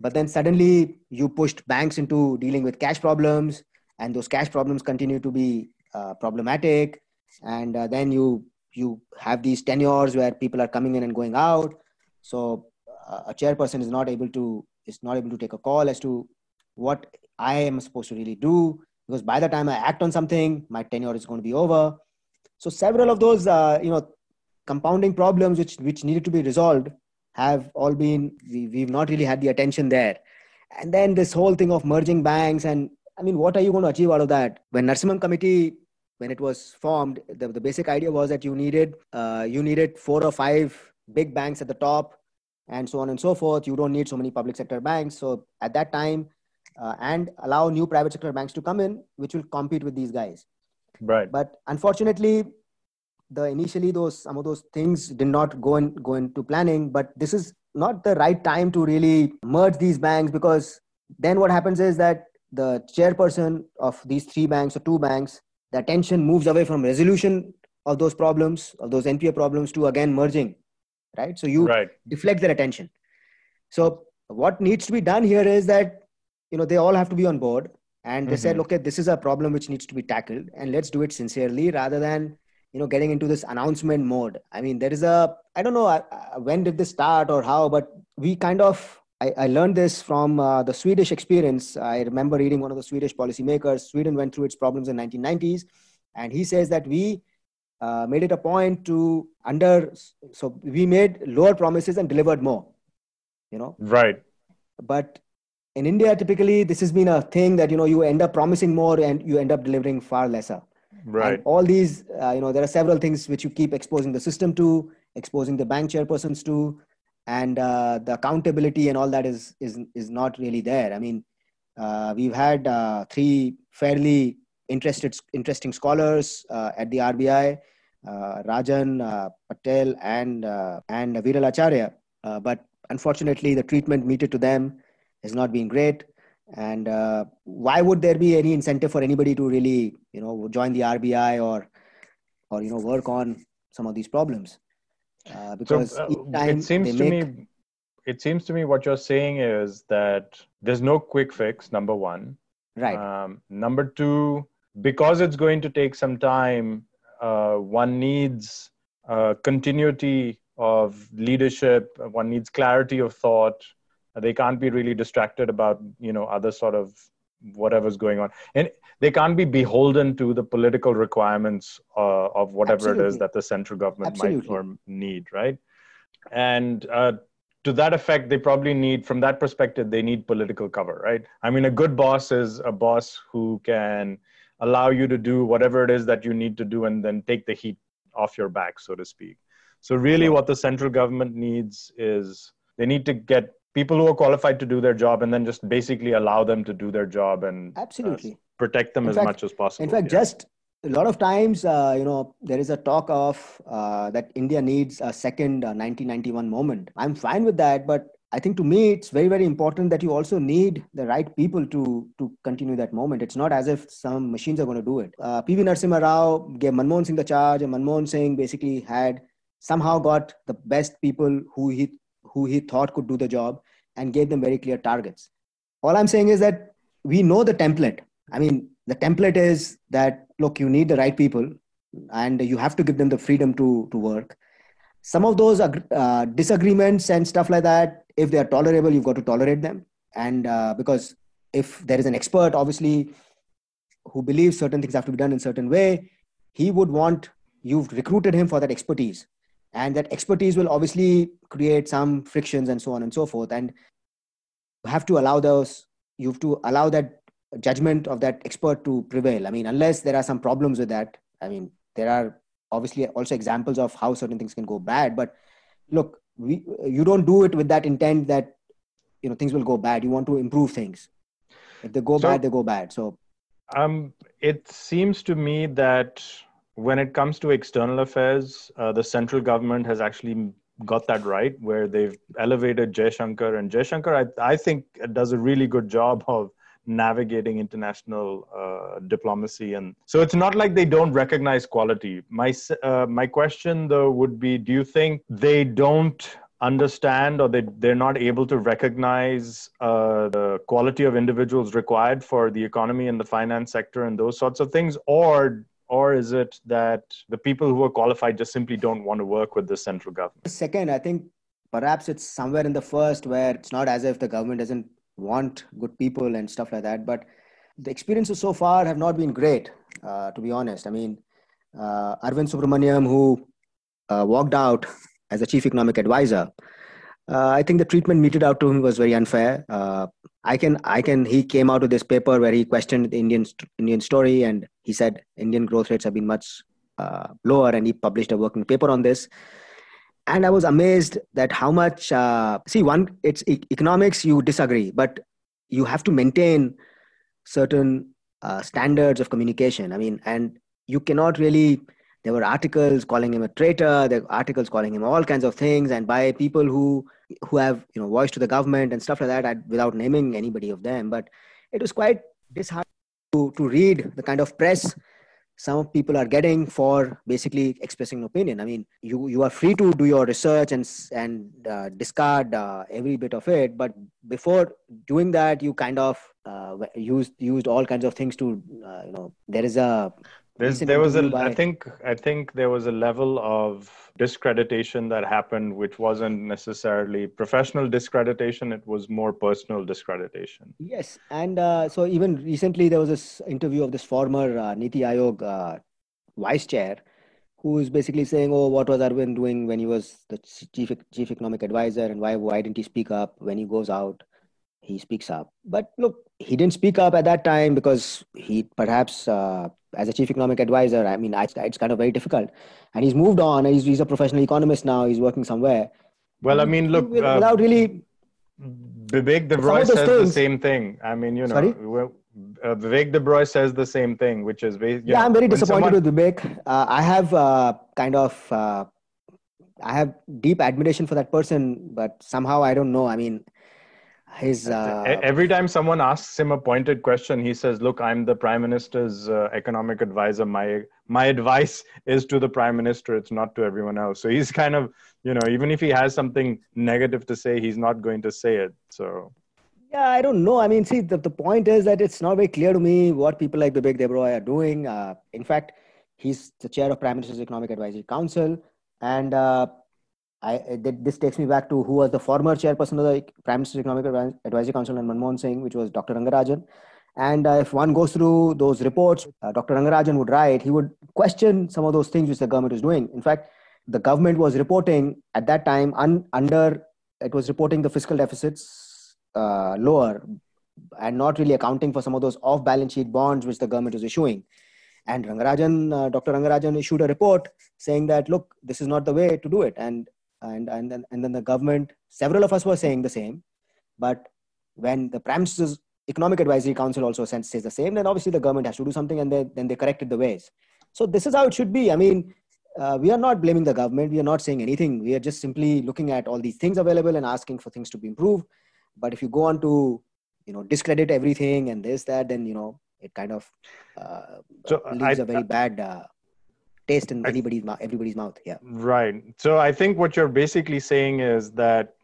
But then suddenly you pushed banks into dealing with cash problems, and those cash problems continue to be problematic. And then you have these tenures where people are coming in and going out. So a chairperson is not able to take a call as to what I am supposed to really do, because by the time I act on something, my tenure is going to be over. So several of those, compounding problems which needed to be resolved have all been, we've not really had the attention there. And then this whole thing of merging banks, and I mean, what are you going to achieve out of that? When Narasimhan Committee, when it was formed, the basic idea was that you needed 4 or 5 big banks at the top, and so on and so forth. You don't need so many public sector banks. So at that time, and allow new private sector banks to come in, which will compete with these guys. Right. But unfortunately, some of those things did not go into planning. But this is not the right time to really merge these banks, because then what happens is that the chairperson of these 3 banks or 2 banks, the attention moves away from resolution of those problems, of those NPA problems, to again merging. Right. So you deflect their attention. So what needs to be done here is that, they all have to be on board, and they said, okay, this is a problem which needs to be tackled, and let's do it sincerely rather than, getting into this announcement mode. I mean, there is I don't know when did this start or how, but we kind of, I learned this from the Swedish experience. I remember reading one of the Swedish policymakers. Sweden went through its problems in 1990s, and he says that we made it a point to so we made lower promises and delivered more, Right. But in India, typically, this has been a thing that, you end up promising more and you end up delivering far lesser. Right. And all these, there are several things which you keep exposing the system to, exposing the bank chairpersons to, and the accountability and all that is not really there. I mean, we've had 3 fairly interesting scholars at the RBI, Rajan, Patel, and Viral Acharya. But unfortunately, the treatment meted to them has not been great. And why would there be any incentive for anybody to really, join the RBI or work on some of these problems? Because so, each time it seems to me what you're saying is that there's no quick fix, number one. Right. Number two, because it's going to take some time, one needs continuity of leadership. One needs clarity of thought. They can't be really distracted about, other sort of whatever's going on. And they can't be beholden to the political requirements of whatever Absolutely. It is that the central government Absolutely. Might or need, right? And to that effect, they probably need, from that perspective, they need political cover, right? I mean, a good boss is a boss who can allow you to do whatever it is that you need to do and then take the heat off your back, so to speak. So really what the central government needs is they need to get people who are qualified to do their job and then just basically allow them to do their job and Absolutely. Protect them much as possible. In fact, just a lot of times, there is a talk of that India needs a second 1991 moment. I'm fine with that, but I think to me, it's very, very important that you also need the right people to continue that moment. It's not as if some machines are going to do it. P.V. Narasimha Rao gave Manmohan Singh the charge, and Manmohan Singh basically got the best people who he thought could do the job and gave them very clear targets. All I'm saying is that we know the template. I mean, the template is that, look, you need the right people and you have to give them the freedom to work. Some of those disagreements and stuff like that, if they are tolerable, you've got to tolerate them. And because if there is an expert, obviously, who believes certain things have to be done in a certain way, he would want, you've recruited him for that expertise. And that expertise will obviously create some frictions and so on and so forth. And you have to allow that judgment of that expert to prevail. I mean, unless there are some problems with that. I mean, there are obviously also examples of how certain things can go bad. But look, you don't do it with that intent that, things will go bad. You want to improve things. If they go bad, they go bad. So it seems to me that when it comes to external affairs, the central government has actually got that right, where they've elevated Jay Shankar. And Jay Shankar, I think, does a really good job of navigating international diplomacy. And so it's not like they don't recognize quality. My question, though, would be, do you think they don't understand, or they're not able to recognize the quality of individuals required for the economy and the finance sector and those sorts of things? Or is it that the people who are qualified just simply don't want to work with the central government? Second, I think perhaps it's somewhere in the first, where it's not as if the government doesn't want good people and stuff like that. But the experiences so far have not been great, to be honest. I mean, Arvind Subramaniam, who walked out as the chief economic advisor, I think the treatment meted out to him was very unfair. He came out with this paper where he questioned the Indian story, and he said Indian growth rates have been much lower, and he published a working paper on this. And I was amazed that how much, it's economics, you disagree, but you have to maintain certain standards of communication. I mean, and you cannot really, there were articles calling him a traitor, there were articles calling him all kinds of things, and by people who have, you know, voice to the government and stuff like that, without naming anybody of them. But it was quite disheartening to read the kind of press some people are getting for basically expressing an opinion. I mean, you are free to do your research and discard every bit of it, but before doing that, you kind of used all kinds of things to I think there was a level of discreditation that happened, which wasn't necessarily professional discreditation. It was more personal discreditation. Yes. And so even recently, there was this interview of this former Niti Aayog vice chair, who is basically saying, oh, what was Arvind doing when he was the chief economic advisor, and why didn't he speak up? When he goes out, he speaks up. But look, he didn't speak up at that time because he perhaps... as a chief economic advisor, I mean, it's kind of very difficult. And he's moved on. He's a professional economist now. He's working somewhere. Well, I mean, look, without really... Vivek Debroy says the same thing. I mean, you know, Vivek Debroy says the same thing, which is... I'm very disappointed with Vivek. I have I have deep admiration for that person, but somehow, I don't know. I mean... Every time someone asks him a pointed question, he says, look, I'm the Prime Minister's economic advisor. My advice is to the Prime Minister. It's not to everyone else. So he's kind of, you know, even if he has something negative to say, he's not going to say it. So, yeah, I don't know. I mean, see, the point is that it's not very clear to me what people like Vivek Debroy are doing. In fact, he's the chair of Prime Minister's Economic Advisory Council. And this takes me back to who was the former chairperson of the Prime Minister's Economic Advisory Council and Manmohan Singh, which was Dr. Rangarajan. And if one goes through those reports, Dr. Rangarajan would write, he would question some of those things which the government was doing. In fact, the government was reporting at that time, it was reporting the fiscal deficits lower and not really accounting for some of those off-balance sheet bonds which the government was issuing. And Dr. Rangarajan issued a report saying that, look, this is not the way to do it. And then the government, several of us were saying the same, but when the Prime Minister's Economic Advisory Council also says the same, then obviously the government has to do something, and then they corrected the ways. So this is how it should be. I mean, we are not blaming the government. We are not saying anything. We are just simply looking at all these things available and asking for things to be improved. But if you go on to, you know, discredit everything and this, that, then, you know, it kind of leaves a very bad... taste in everybody's mouth. Yeah. Right. So I think what you're basically saying is that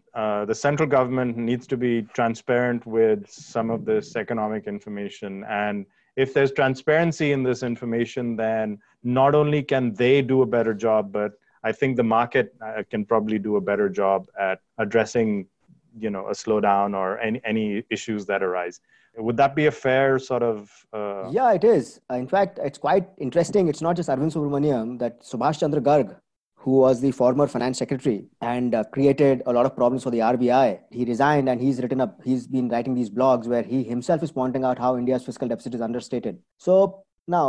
the central government needs to be transparent with some of this economic information. And if there's transparency in this information, then not only can they do a better job, but I think the market can probably do a better job at addressing, you know, a slowdown or any issues that arise. Would that be a fair sort of... Yeah, it is. In fact, it's quite interesting. It's not just Arvind Subramaniam, that Subhash Chandra Garg, who was the former finance secretary and created a lot of problems for the RBI. He resigned, and he's been writing these blogs where he himself is pointing out how India's fiscal deficit is understated. So now,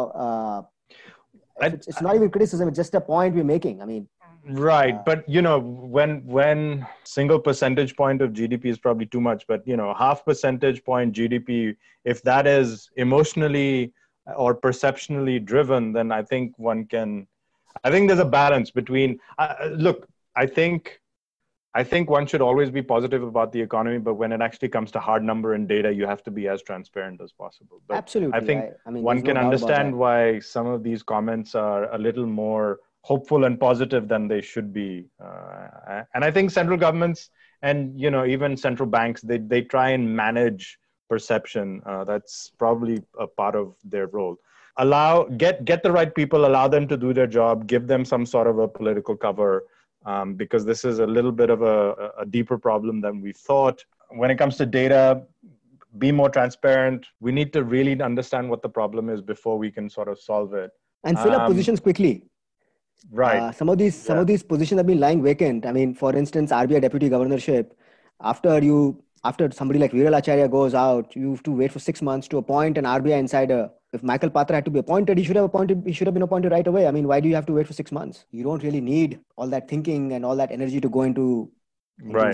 it's not even criticism. It's just a point we're making. I mean... Right. But, you know, when single percentage point of GDP is probably too much, but, you know, half percentage point GDP, if that is emotionally or perceptionally driven, then I think there's a balance between, I think one should always be positive about the economy, but when it actually comes to hard number and data, you have to be as transparent as possible. But absolutely. I think one can understand why some of these comments are a little more hopeful and positive than they should be. And I think central governments and, you know, even central banks, they try and manage perception. That's probably a part of their role. Get the right people, allow them to do their job, give them some sort of a political cover, because this is a little bit of a deeper problem than we thought. When it comes to data, be more transparent. We need to really understand what the problem is before we can sort of solve it. And fill up positions quickly. Right. Some of these positions have been lying vacant. I mean, for instance, RBI deputy governorship, after somebody like Viral Acharya goes out, you have to wait for 6 months to appoint an RBI insider. If Michael Patra had to be appointed, he should have been appointed right away. I mean, why do you have to wait for 6 months? You don't really need all that thinking and all that energy to go into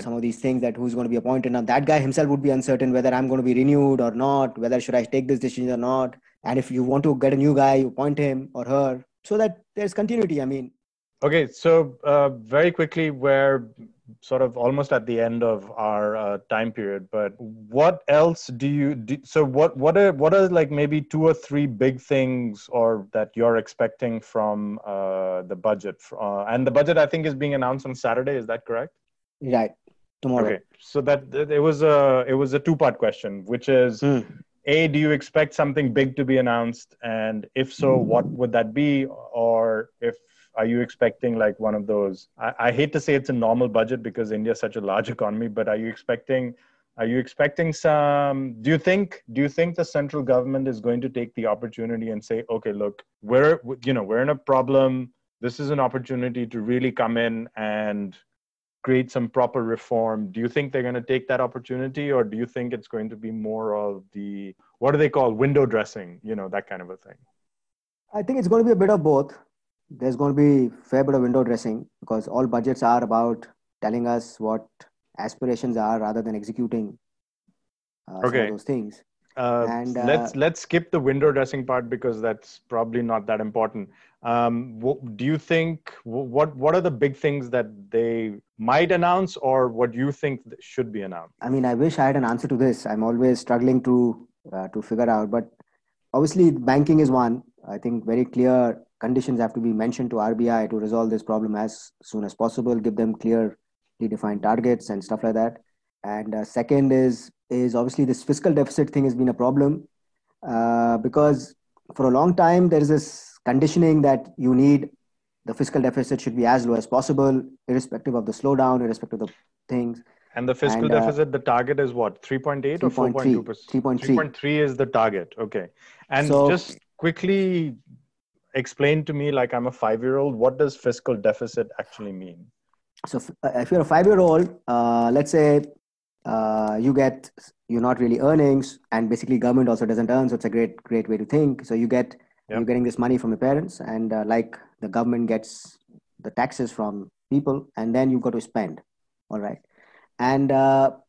some of these things, that who's going to be appointed. Now, that guy himself would be uncertain whether I'm going to be renewed or not, whether should I take this decision or not. And if you want to get a new guy, you appoint him or her so that there's continuity. I mean. Okay. So very quickly, we're sort of almost at the end of our time period, but what else do you do? So what are like maybe 2 or 3 big things or that you're expecting from the budget? And the budget, I think, is being announced on Saturday. Is that correct? Right. Tomorrow. Okay. So that it was a two-part question, which is, A, do you expect something big to be announced? And if so, what would that be? Or are you expecting like one of those? I hate to say it's a normal budget because India is such a large economy, but are you expecting some? Do you think the central government is going to take the opportunity and say, okay, look, we're in a problem. This is an opportunity to really come in and create some proper reform. Do you think they're going to take that opportunity, or do you think it's going to be more of the, what do they call, window dressing? You know, that kind of a thing. I think it's going to be a bit of both. There's going to be a fair bit of window dressing because all budgets are about telling us what aspirations are rather than executing some of those things. Let's skip the window dressing part because that's probably not that important. Do you think, what are the big things that they might announce or what you think should be announced? I mean, I wish I had an answer to this. I'm always struggling to figure out, but obviously banking is one. I think very clear conditions have to be mentioned to RBI to resolve this problem as soon as possible, give them clearly defined targets and stuff like that. And second is obviously this fiscal deficit thing has been a problem because for a long time, there is this conditioning that you need the fiscal deficit should be as low as possible, irrespective of the slowdown, irrespective of the things. And the fiscal deficit, the target is what? 3.8 or 4.2%? 3.3. 3.3 is the target. Okay. And so, just quickly explain to me, like I'm a 5-year-old, what does fiscal deficit actually mean? So if you're a 5-year-old, let's say you're not really earning, and basically government also doesn't earn. So it's a great way to think. So you're getting this money from your parents, and like the government gets the taxes from people, and then you've got to spend. All right. And now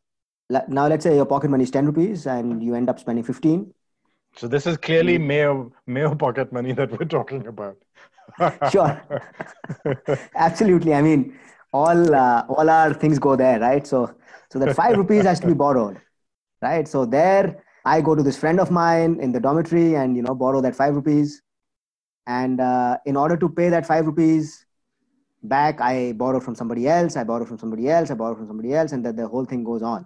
let's say your pocket money is 10 rupees and you end up spending 15. So this is clearly Mayo pocket money that we're talking about. Sure. Absolutely. I mean, all our things go there, right? So that 5 rupees has to be borrowed, right? So there I go to this friend of mine in the dormitory and, you know, borrow that 5 rupees. And in order to pay that 5 rupees back, I borrow from somebody else, I borrow from somebody else, I borrow from somebody else, and that the whole thing goes on.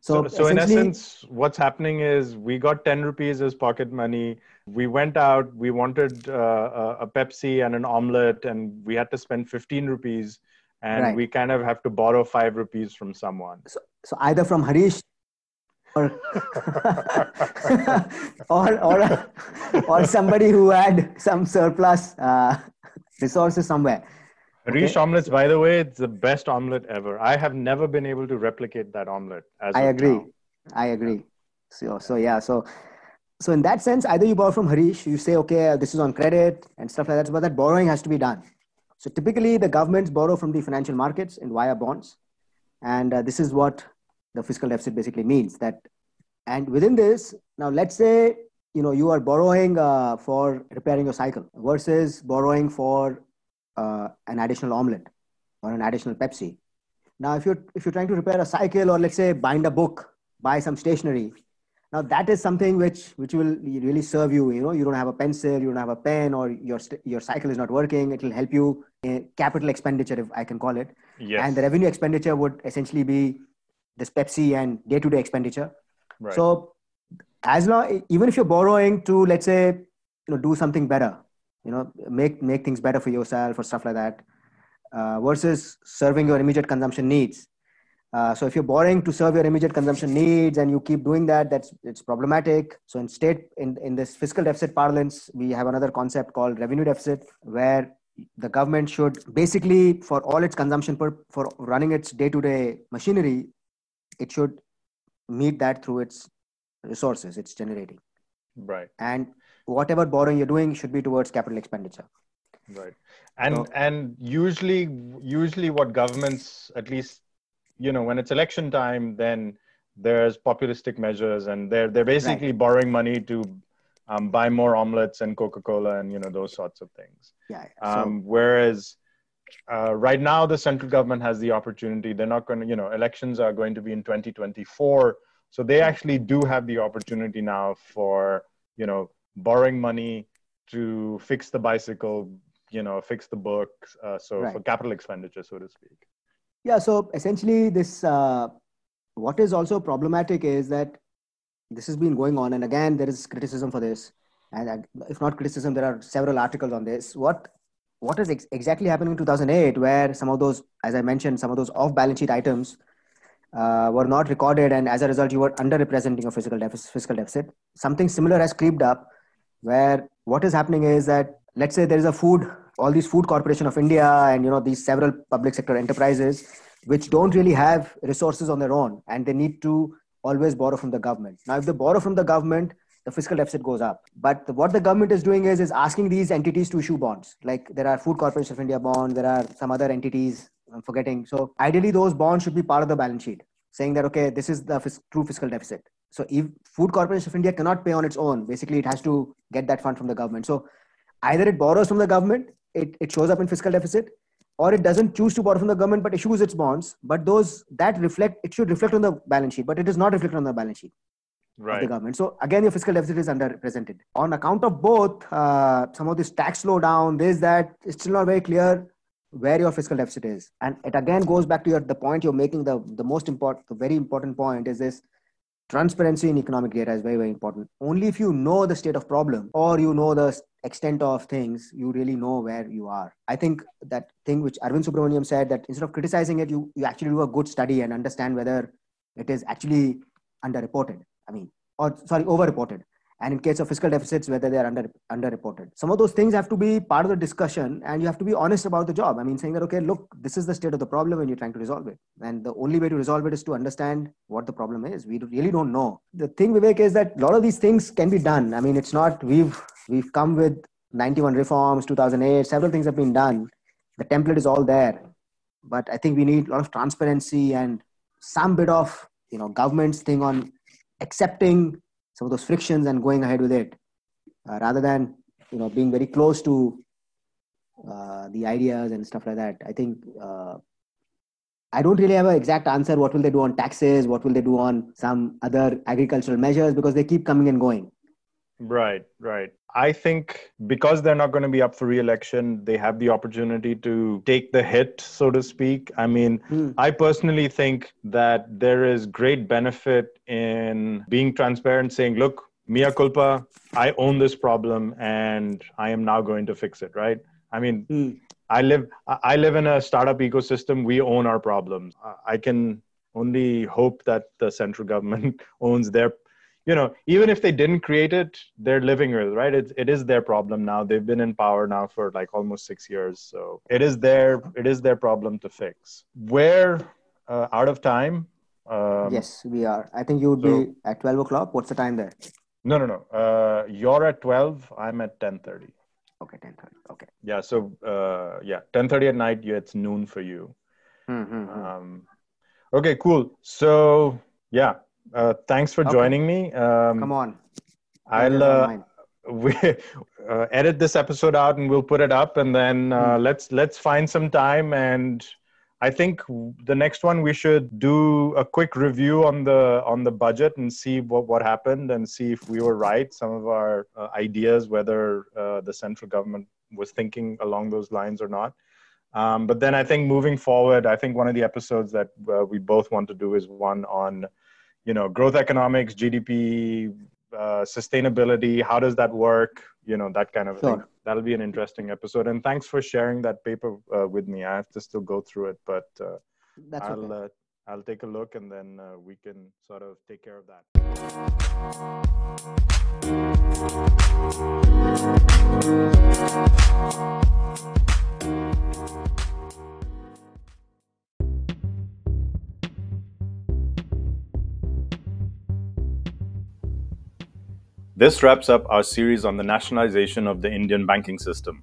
So in essence, what's happening is we got 10 rupees as pocket money. We went out, we wanted a Pepsi and an omelette, and we had to spend 15 rupees. And right. We kind of have to borrow 5 rupees from someone. So either from Harish or somebody who had some surplus resources somewhere. Harish omelettes, by the way, it's the best omelette ever. I have never been able to replicate that omelette. I agree. So in that sense, either you borrow from Harish, you say, okay, this is on credit and stuff like that, but that borrowing has to be done. So typically the governments borrow from the financial markets and via bonds. And this is what the fiscal deficit basically means. And within this, now let's say, you know, you are borrowing for repairing your cycle versus borrowing for an additional omelette or an additional Pepsi. Now, if you're trying to repair a cycle or let's say bind a book, buy some stationery, Now that is something which will really serve you. You know, you don't have a pencil, you don't have a pen, or your cycle is not working. It will help you in capital expenditure, if I can call it. Yes. And the revenue expenditure would essentially be this Pepsi and day-to-day expenditure. Right. So as long, even if you're borrowing to, let's say, do something better, make things better for yourself or stuff like that, versus serving your immediate consumption needs. So if you're borrowing to serve your immediate consumption needs and you keep doing that, it's problematic. So instead, in this fiscal deficit parlance, we have another concept called revenue deficit, where the government should basically, for all its consumption, for running its day-to-day machinery, it should meet that through its resources it's generating. Right. And whatever borrowing you're doing should be towards capital expenditure. Right. And usually what governments, at least, when it's election time, then there's populistic measures, and they're basically borrowing money to buy more omelets and Coca-Cola and, those sorts of things. Yeah. Whereas right now, the central government has the opportunity. They're not going to, elections are going to be in 2024. So they actually do have the opportunity now for, borrowing money to fix the bicycle, fix the books. For capital expenditure, so to speak. Yeah, so essentially this, what is also problematic is that this has been going on, and again, there is criticism for this. And if not criticism, there are several articles on this. What is exactly happening in 2008, where some of those, as I mentioned, some of those off-balance sheet items were not recorded, and as a result, you were underrepresenting a fiscal deficit. Something similar has creeped up, where what is happening is that, let's say there is all these Food Corporation of India and, these several public sector enterprises, which don't really have resources on their own, and they need to always borrow from the government. Now, if they borrow from the government, the fiscal deficit goes up. But what the government is doing is asking these entities to issue bonds. Like there are Food Corporation of India bonds, there are some other entities, I'm forgetting. So ideally, those bonds should be part of the balance sheet, saying that, okay, this is the true fiscal deficit. So if Food Corporation of India cannot pay on its own, basically it has to get that fund from the government. So either it borrows from the government, it shows up in fiscal deficit, or it doesn't choose to borrow from the government but issues its bonds. But it should reflect on the balance sheet, but it is not reflected on the balance sheet of the government. So again, your fiscal deficit is underrepresented. On account of both, some of this tax slowdown, it's still not very clear where your fiscal deficit is. And it again goes back to the point you're making, the very important point is this. Transparency in economic data is very, very important. Only if you know the state of problem or the extent of things, you really know where you are. I think that thing which Arvind Subramaniam said, that instead of criticizing it, you actually do a good study and understand whether it is actually underreported. Overreported. And in case of fiscal deficits, whether they are underreported. Some of those things have to be part of the discussion, and you have to be honest about the job. Saying that, okay, look, this is the state of the problem and you're trying to resolve it. And the only way to resolve it is to understand what the problem is. We really don't know. The thing, Vivek, is that a lot of these things can be done. It's not, we've come with 91 reforms, 2008, several things have been done. The template is all there. But I think we need a lot of transparency and some bit of, government's thing on accepting some of those frictions and going ahead with it, rather than, being very close to the ideas and stuff like that. I think I don't really have an exact answer. What will they do on taxes? What will they do on some other agricultural measures? Because they keep coming and going. Right. I think because they're not going to be up for re-election, they have the opportunity to take the hit, so to speak. I personally think that there is great benefit in being transparent, saying, look, mea culpa, I own this problem and I am now going to fix it, right? I live in a startup ecosystem. We own our problems. I can only hope that the central government owns their, even if they didn't create it, they're living with it, right? It is their problem now. They've been in power now for like almost 6 years. So it is their problem to fix. We're out of time. Yes, we are. I think you would be at 12 o'clock. What's the time there? No. You're at 12. I'm at 10:30. Okay, 10:30. Okay. Yeah, so 10:30 at night. It's noon for you. Mm-hmm. Okay, cool. So, yeah. Thanks for joining me. Come on. I'll edit this episode out and we'll put it up, and then let's find some time and I think the next one we should do a quick review on the budget and see what happened and see if we were right. Some of our ideas, whether the central government was thinking along those lines or not. But then I think moving forward, I think one of the episodes that we both want to do is one on, you know, growth economics, GDP, sustainability. How does that work? You know, that kind of thing. That'll be an interesting episode. And thanks for sharing that paper with me. I have to still go through it, but I'll take a look and then we can sort of take care of that. This wraps up our series on the nationalization of the Indian banking system.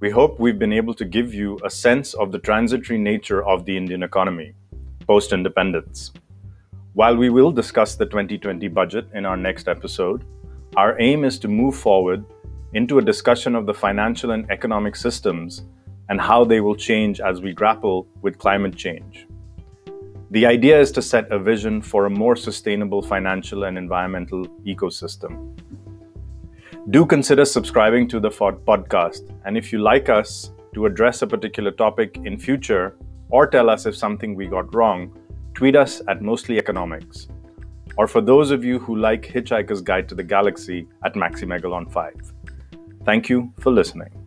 We hope we've been able to give you a sense of the transitory nature of the Indian economy, post-independence. While we will discuss the 2020 budget in our next episode, our aim is to move forward into a discussion of the financial and economic systems and how they will change as we grapple with climate change. The idea is to set a vision for a more sustainable financial and environmental ecosystem. Do consider subscribing to the podcast, and if you like us to address a particular topic in future or tell us if something we got wrong, tweet us at Mostly Economics, or for those of you who like Hitchhiker's Guide to the Galaxy at Maximegalon 5. Thank you for listening.